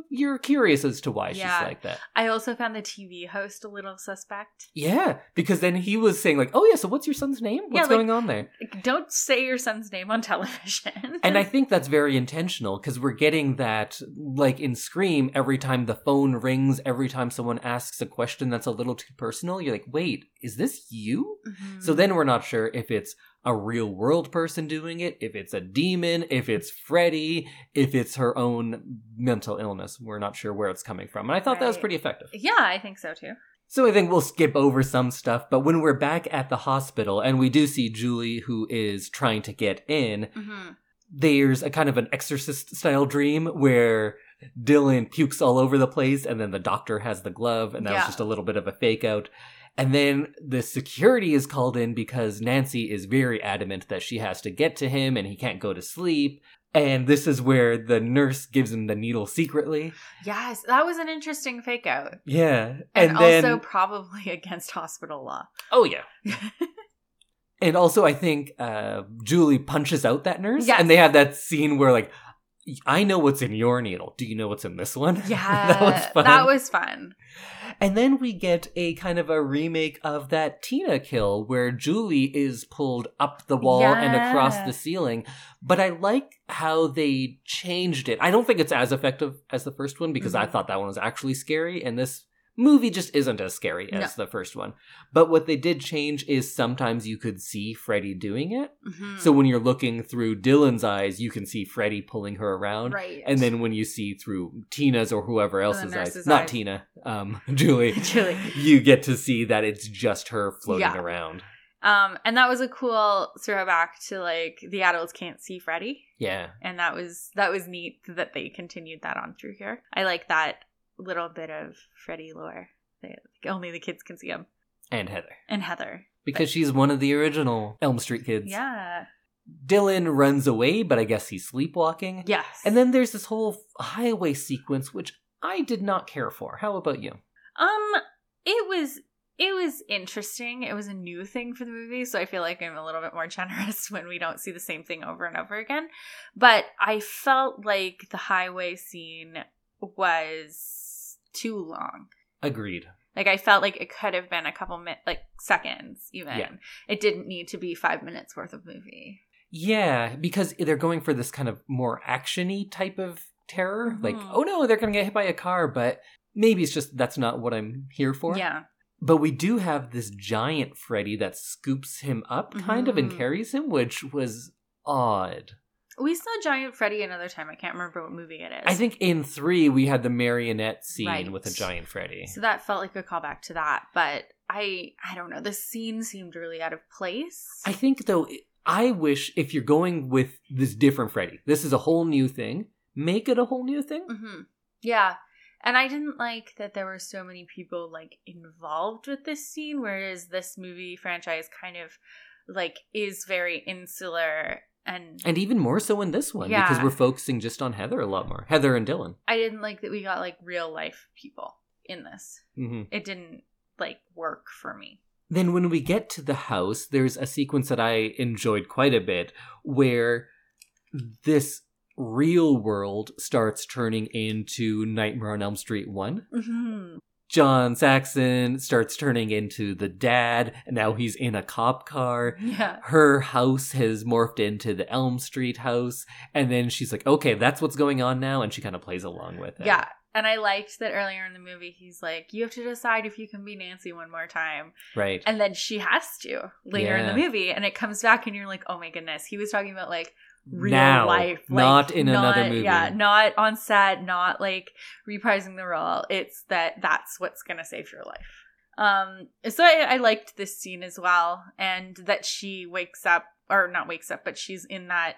you're curious as to why yeah. she's like that. I also found the T V host a little suspect. Yeah, because then he was saying like, oh yeah, so what's your son's name? What's yeah, like, going on there? Don't say your son's name on television. And I think that's very intentional because we're getting that like in Scream, every time the phone rings, every time someone asks a question that's a little too personal, you're like, wait, is this you? Mm-hmm. So then we're not sure if it's a real world person doing it, if it's a demon, if it's Freddy, if it's her own mental illness. We're not sure where it's coming from. And I thought right. that was pretty effective. Yeah, I think so too. So I think we'll skip over some stuff. But when we're back at the hospital and we do see Julie, who is trying to get in, mm-hmm. there's a kind of an Exorcist style dream where Dylan pukes all over the place and then the doctor has the glove. And that yeah. was just a little bit of a fake out. And then the security is called in because Nancy is very adamant that she has to get to him and he can't go to sleep. And this is where the nurse gives him the needle secretly. Yes, that was an interesting fake out. Yeah. And, and then, also probably against hospital law. Oh, yeah. And also I think uh, Julie punches out that nurse. Yes. And they have that scene where like, I know what's in your needle. Do you know what's in this one? Yeah, that was fun. That was fun. And then we get a kind of a remake of that Tina kill where Julie is pulled up the wall yeah. and across the ceiling. But I like how they changed it. I don't think it's as effective as the first one because mm-hmm. I thought that one was actually scary. And this movie just isn't as scary as no. the first one. But what they did change is sometimes you could see Freddy doing it. Mm-hmm. So when you're looking through Dylan's eyes, you can see Freddy pulling her around. Right. And then when you see through Tina's or whoever else's eyes, eyes, not Tina, um, Julie, Julie, you get to see that it's just her floating yeah. around. Um, and that was a cool throwback to like the adults can't see Freddy. Yeah. And that was that was neat that they continued that on through here. I like that little bit of Freddy lore. They, like, only the kids can see him. And Heather. And Heather. Because but, she's one of the original Elm Street kids. Yeah. Dylan runs away, but I guess he's sleepwalking. Yes. And then there's this whole highway sequence, which I did not care for. How about you? Um, it was... It was interesting. It was a new thing for the movie, so I feel like I'm a little bit more generous when we don't see the same thing over and over again. But I felt like the highway scene was too long. Agreed. Like I felt like it could have been a couple minutes, like seconds even. Yeah. It didn't need to be five minutes worth of movie. Yeah, because they're going for this kind of more action-y type of terror. Mm-hmm. Like, oh no, they're going to get hit by a car, but maybe it's just that's not what I'm here for. Yeah. But we do have this giant Freddy that scoops him up kind mm-hmm. of and carries him, which was odd. We saw Giant Freddy another time. I can't remember what movie it is. I think in three, we had the marionette scene right. with a Giant Freddy. So that felt like a callback to that. But I I don't know. The scene seemed really out of place. I think, though, I wish if you're going with this different Freddy, this is a whole new thing, make it a whole new thing. Mm-hmm. Yeah. And I didn't like that there were so many people, like, involved with this scene, whereas this movie franchise kind of, like, is very insular. And, and even more so in this one, yeah. because we're focusing just on Heather a lot more. Heather and Dylan. I didn't like that we got, like, real-life people in this. Mm-hmm. It didn't, like, work for me. Then when we get to the house, there's a sequence that I enjoyed quite a bit where this real world starts turning into Nightmare on Elm Street one. Mm-hmm. John Saxon starts turning into the dad, and now he's in a cop car. Yeah. Her house has morphed into the Elm Street house, and then she's like, okay, that's what's going on now, and she kind of plays along with it. Yeah, and I liked that earlier in the movie, he's like, you have to decide if you can be Nancy one more time. Right. And then she has to later yeah. in the movie, and it comes back, and you're like, oh my goodness. He was talking about, like, real now, life, like, not in not, another movie, yeah, not on set, not like reprising the role. It's that that's what's gonna save your life. Um, so I, I liked this scene as well, and that she wakes up, or not wakes up, but she's in that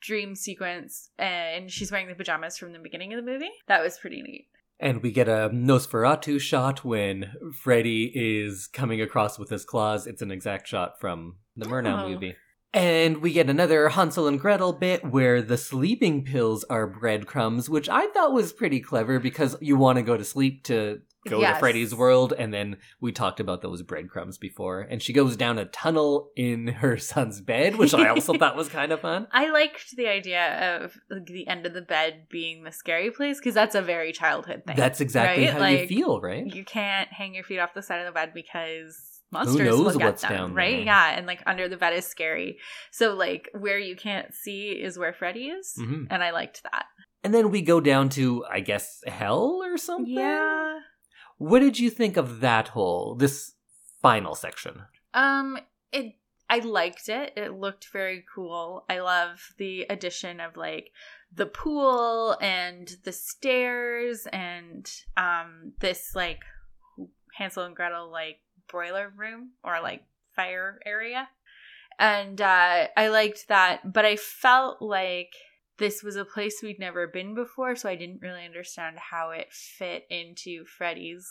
dream sequence, and she's wearing the pajamas from the beginning of the movie. That was pretty neat. And we get a Nosferatu shot when Freddy is coming across with his claws. It's an exact shot from the Murnau oh. movie. And we get another Hansel and Gretel bit where the sleeping pills are breadcrumbs, which I thought was pretty clever because you want to go to sleep to go yes. to Freddy's world. And then we talked about those breadcrumbs before. And she goes down a tunnel in her son's bed, which I also thought was kind of fun. I liked the idea of the end of the bed being the scary place because that's a very childhood thing. That's exactly right? how like, you feel, right? You can't hang your feet off the side of the bed because... monsters look at them, down right? There. Yeah, and like under the bed is scary. So like where you can't see is where Freddy is, mm-hmm. and I liked that. And then we go down to, I guess, hell or something? Yeah. What did you think of that whole, this final section? Um, it, I liked it. It looked very cool. I love the addition of like the pool and the stairs and um this like Hansel and Gretel like broiler room or like fire area, and uh I liked that, but I felt like this was a place we'd never been before, so I didn't really understand how it fit into Freddy's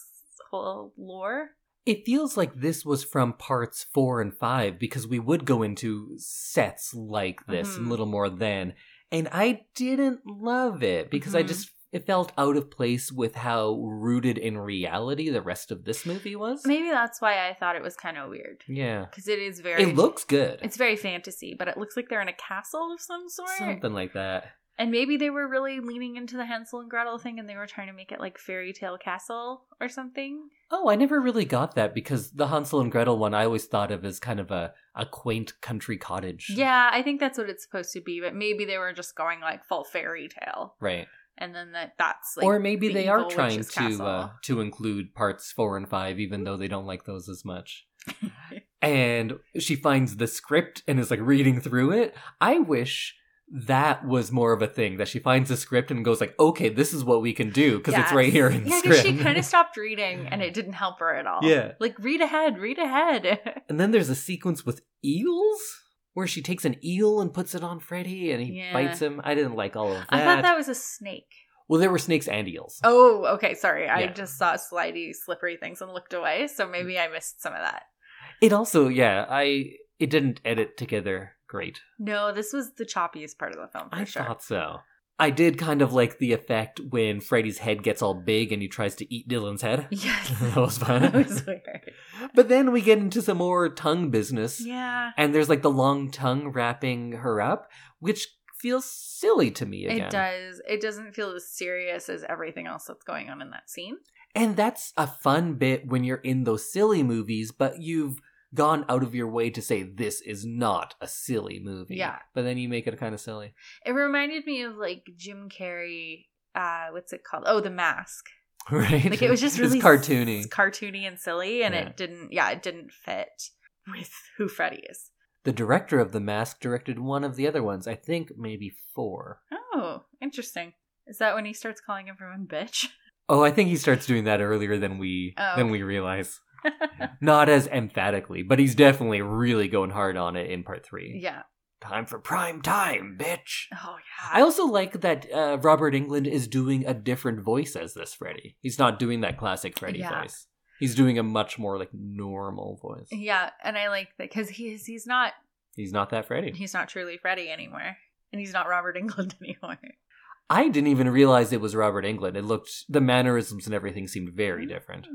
whole lore. It feels like this was from parts four and five because we would go into sets like this mm-hmm. a little more then, and I didn't love it because mm-hmm. I just It felt out of place with how rooted in reality the rest of this movie was. Maybe that's why I thought it was kind of weird. Yeah. Because it is very... It looks good. It's very fantasy, but it looks like they're in a castle of some sort. Something like that. And maybe they were really leaning into the Hansel and Gretel thing and they were trying to make it like fairy tale castle or something. Oh, I never really got that because the Hansel and Gretel one I always thought of as kind of a, a quaint country cottage. Yeah, I think that's what it's supposed to be, but maybe they were just going like full fairy tale. Right. And then that, that's like... Or maybe the they are trying to uh, to include parts four and five, even though they don't like those as much. And she finds the script and is like reading through it. I wish that was more of a thing, that she finds the script and goes like, okay, this is what we can do, because yes. it's right here in the yeah, script. Yeah, she kind of stopped reading and it didn't help her at all. Yeah. Like, read ahead, read ahead. And then there's a sequence with eels? Where she takes an eel and puts it on Freddy and he yeah. bites him. I didn't like all of that. I thought that was a snake. Well, there were snakes and eels. Oh, okay. Sorry. Yeah. I just saw slidey, slippery things and looked away. So maybe I missed some of that. It also, yeah, I it didn't edit together great. No, this was the choppiest part of the film for I sure. I thought so. I did kind of like the effect when Freddy's head gets all big and he tries to eat Dylan's head. Yes. That was fun. That was weird. But then we get into some more tongue business. Yeah. And there's like the long tongue wrapping her up, which feels silly to me again. It does. It doesn't feel as serious as everything else that's going on in that scene. And that's a fun bit when you're in those silly movies, but you've gone out of your way to say this is not a silly movie. Yeah. But then you make it kind of silly. It reminded me of like Jim Carrey, uh, what's it called? Oh, The Mask. Right. Like it was just really cartoony. Cartoony and silly, and yeah. it didn't yeah, it didn't fit with who Freddy is. The director of The Mask directed one of the other ones, I think maybe four. Oh, interesting. Is that when he starts calling everyone bitch? Oh, I think he starts doing that earlier than we oh. than we realize. Not as emphatically, but he's definitely really going hard on it in part three. Yeah. Time for prime time, bitch. Oh, yeah. I also like that uh, Robert Englund is doing a different voice as this Freddy. He's not doing that classic Freddy yeah. voice. He's doing a much more, like, normal voice. Yeah, and I like that because he's, he's not... He's not that Freddy. He's not truly Freddy anymore. And he's not Robert Englund anymore. I didn't even realize it was Robert Englund. It looked... The mannerisms and everything seemed very mm, different.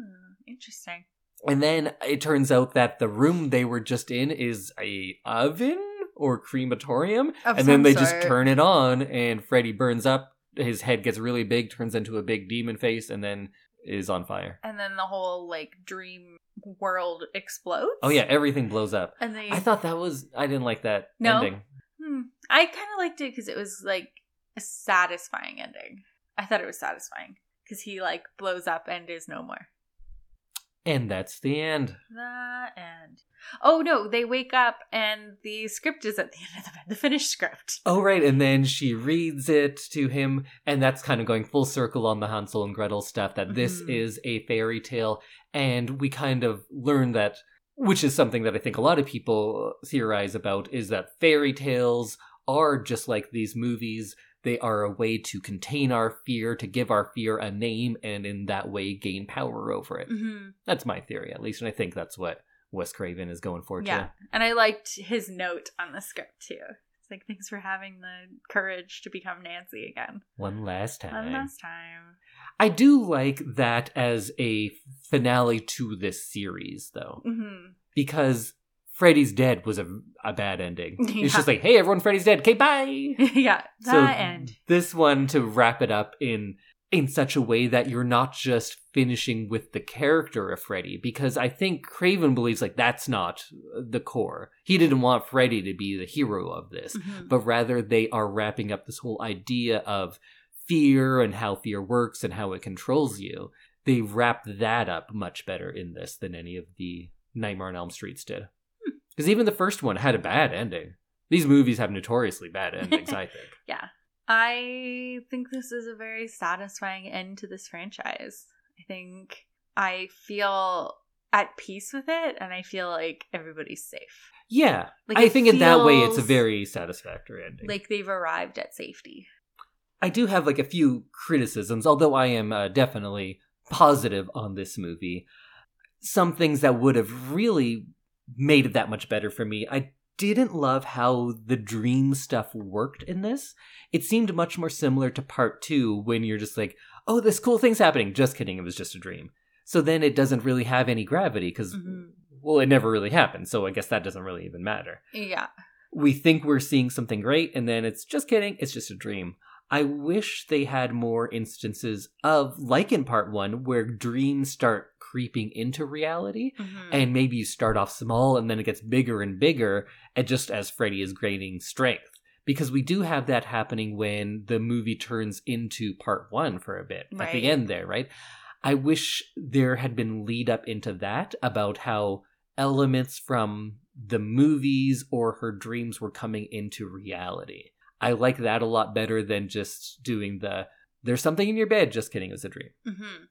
Interesting. And then it turns out that the room they were just in is a oven or crematorium. Of and then they sort. just turn it on and Freddy burns up. His head gets really big, turns into a big demon face, and then is on fire. And then the whole like dream world explodes. Oh yeah, everything blows up. And they... I thought that was... I didn't like that no? ending. Hmm. I kind of liked it because it was like a satisfying ending. I thought it was satisfying because he like blows up and is no more. And that's the end. The end. Oh, no, they wake up and the script is at the end of the bed, the finished script. Oh, right. And then she reads it to him. And that's kind of going full circle on the Hansel and Gretel stuff, that this mm-hmm. is a fairy tale. And we kind of learn that, which is something that I think a lot of people theorize about, is that fairy tales are just like these movies. They are a way to contain our fear, to give our fear a name, and in that way gain power over it. Mm-hmm. That's my theory, at least. And I think that's what Wes Craven is going for, yeah. too. And I liked his note on the script, too. It's like, thanks for having the courage to become Nancy again. One last time. One last time. I do like that as a finale to this series, though. Mm-hmm. Because Freddy's Dead was a, a bad ending. Yeah. It's just like, hey, everyone, Freddy's dead. Okay, bye. yeah, that so end. This one, to wrap it up in in such a way that you're not just finishing with the character of Freddy, because I think Craven believes, like, that's not the core. He didn't want Freddy to be the hero of this, mm-hmm. but rather they are wrapping up this whole idea of fear and how fear works and how it controls you. They wrap that up much better in this than any of the Nightmare on Elm Streets did. Because even the first one had a bad ending. These movies have notoriously bad endings, I think. Yeah. I think this is a very satisfying end to this franchise. I think I feel at peace with it, and I feel like everybody's safe. Yeah. Like, I think in that way it's a very satisfactory ending. Like they've arrived at safety. I do have like a few criticisms, although I am uh, definitely positive on this movie. Some things that would have really made it that much better for me. I didn't love how the dream stuff worked in this. It seemed much more similar to part two, when you're just like, oh, this cool thing's happening. Just kidding, it was just a dream. So then it doesn't really have any gravity because, mm-hmm. well, it never really happened. So I guess that doesn't really even matter. Yeah. We think we're seeing something great, and then it's just kidding, it's just a dream. I wish they had more instances of, like in part one, where dreams start creeping into reality, mm-hmm. and maybe you start off small and then it gets bigger and bigger, and just as Freddy is gaining strength. Because we do have that happening when the movie turns into part one for a bit, right. at the end there, right? I wish there had been lead up into that, about how elements from the movies or her dreams were coming into reality. I like that a lot better than just doing the, there's something in your bed, just kidding, it was a dream. Mm-hmm.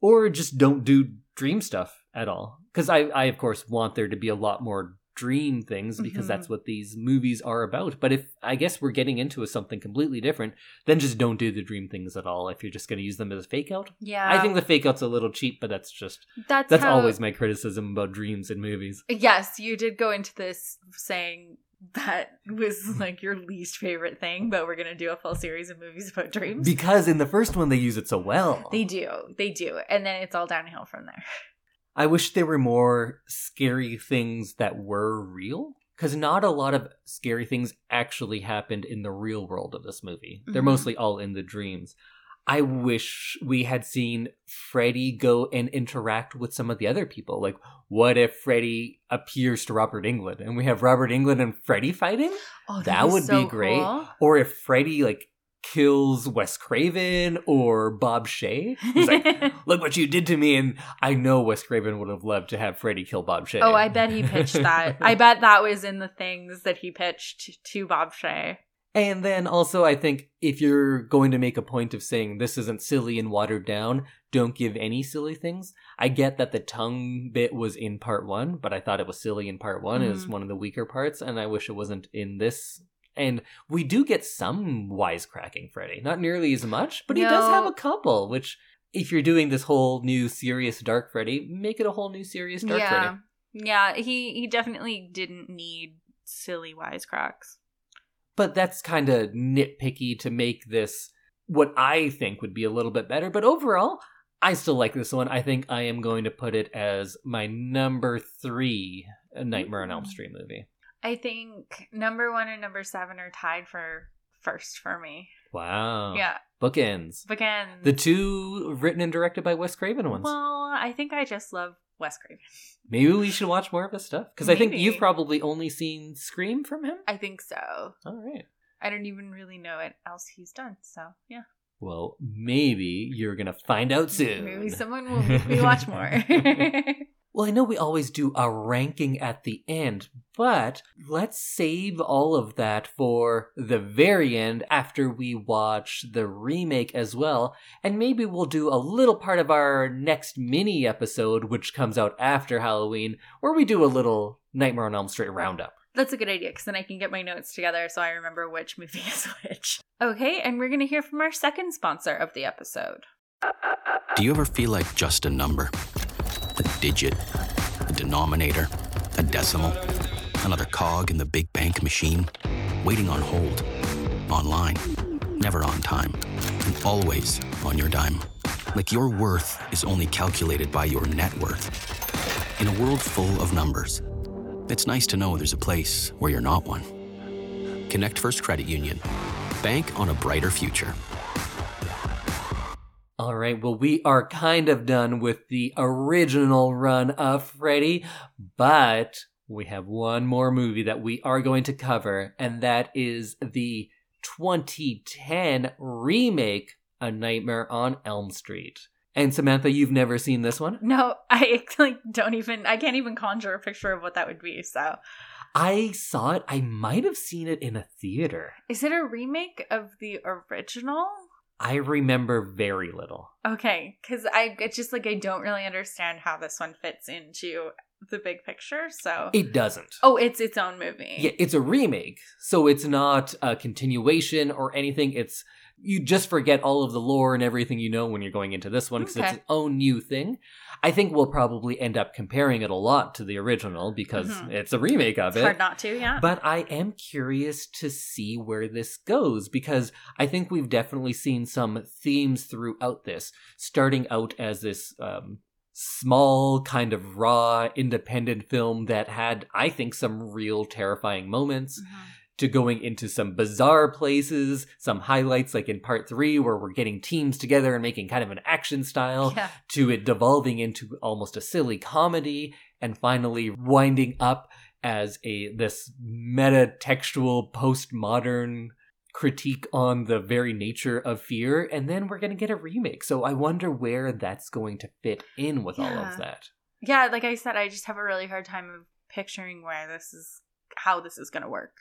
Or just don't do dream stuff at all. Because I, I, of course, want there to be a lot more dream things, because mm-hmm. that's what these movies are about. But if, I guess we're getting into something completely different, then just don't do the dream things at all if you're just going to use them as a fake out. Yeah. I think the fake out's a little cheap, but that's just, that's, that's how, always my criticism about dreams in movies. Yes, you did go into this saying that was like your least favorite thing, but we're going to do a full series of movies about dreams. Because in the first one, they use it so well. They do. They do. And then it's all downhill from there. I wish there were more scary things that were real, because not a lot of scary things actually happened in the real world of this movie. Mm-hmm. They're mostly all in the dreams. I wish we had seen Freddy go and interact with some of the other people. Like, what if Freddy appears to Robert Englund and we have Robert Englund and Freddy fighting? Oh, that, that would so be great. Cool. Or if Freddy, like, kills Wes Craven or Bob Shea. He's like, look what you did to me. And I know Wes Craven would have loved to have Freddy kill Bob Shea. Oh, I bet he pitched that. I bet that was in the things that he pitched to Bob Shea. And then also, I think if you're going to make a point of saying this isn't silly and watered down, don't give any silly things. I get that the tongue bit was in part one, but I thought it was silly in part one. Mm. It was one of the weaker parts, and I wish it wasn't in this. And we do get some wisecracking Freddy. Not nearly as much, but no. He does have a couple, which if you're doing this whole new serious dark Freddy, make it a whole new serious dark yeah. Freddy. Yeah, he, he definitely didn't need silly wisecracks. But that's kind of nitpicky to make this what I think would be a little bit better. But overall, I still like this one. I think I am going to put it as my number three Nightmare on Elm Street movie. I think number one and number seven are tied for first for me. Wow. Yeah. Bookends. Bookends. The two written and directed by Wes Craven ones. Well, I think I just love Wes Craven. Maybe we should watch more of his stuff, because I think you've probably only seen Scream from him. I think so. All right. I don't even really know what else he's done, so yeah. Well, maybe you're gonna find out soon. Maybe someone will make me watch more. well, I know we always do a ranking at the end, but let's save all of that for the very end after we watch the remake as well. And maybe we'll do a little part of our next mini episode, which comes out after Halloween, where we do a little Nightmare on Elm Street roundup. That's a good idea, because then I can get my notes together so I remember which movie is which. Okay, and we're going to hear from our second sponsor of the episode. Do you ever feel like just a number? A digit, a denominator, a decimal, another cog in the big bank machine, waiting on hold, online, never on time, and always on your dime. Like your worth is only calculated by your net worth. In a world full of numbers, it's nice to know there's a place where you're not one. Connect First Credit Union. Bank on a brighter future. All right, well, we are kind of done with the original run of Freddy, but we have one more movie that we are going to cover, and that is the twenty ten remake, A Nightmare on Elm Street. And Samantha, you've never seen this one? No, I like don't even, I can't even conjure a picture of what that would be, so. I saw it, I might have seen it in a theater. Is it a remake of the original? I remember very little. Okay, because I it's just like I don't really understand how this one fits into the big picture, so... It doesn't. Oh, it's its own movie. Yeah, it's a remake, so it's not a continuation or anything. It's... You just forget all of the lore and everything you know when you're going into this one, because okay. It's its own new thing. I think we'll probably end up comparing it a lot to the original, because mm-hmm. it's a remake of it's it. It's hard not to, yeah. But I am curious to see where this goes, because I think we've definitely seen some themes throughout this, starting out as this um, small, kind of raw, independent film that had, I think, some real terrifying moments. Mm-hmm. to going into some bizarre places, some highlights like in part three where we're getting teams together and making kind of an action style, yeah. to it devolving into almost a silly comedy, and finally winding up as a this meta-textual postmodern critique on the very nature of fear. And then we're going to get a remake. So I wonder where that's going to fit in with yeah. all of that. Yeah, like I said, I just have a really hard time of picturing where this is, how this is going to work.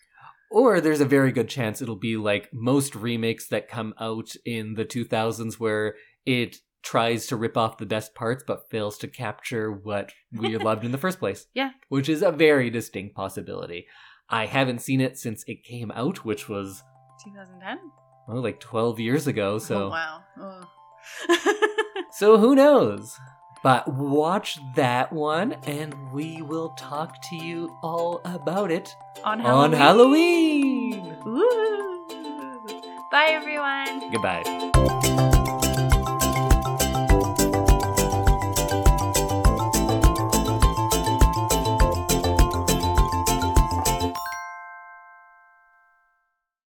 Or there's a very good chance it'll be like most remakes that come out in the two thousands, where it tries to rip off the best parts but fails to capture what we loved in the first place. Yeah. Which is a very distinct possibility. I haven't seen it since it came out, which was... twenty ten? Oh, like twelve years ago, so... Oh, wow. Oh. So who knows? But watch that one, and we will talk to you all about it on Halloween. On Halloween. Woo. Bye, everyone. Goodbye.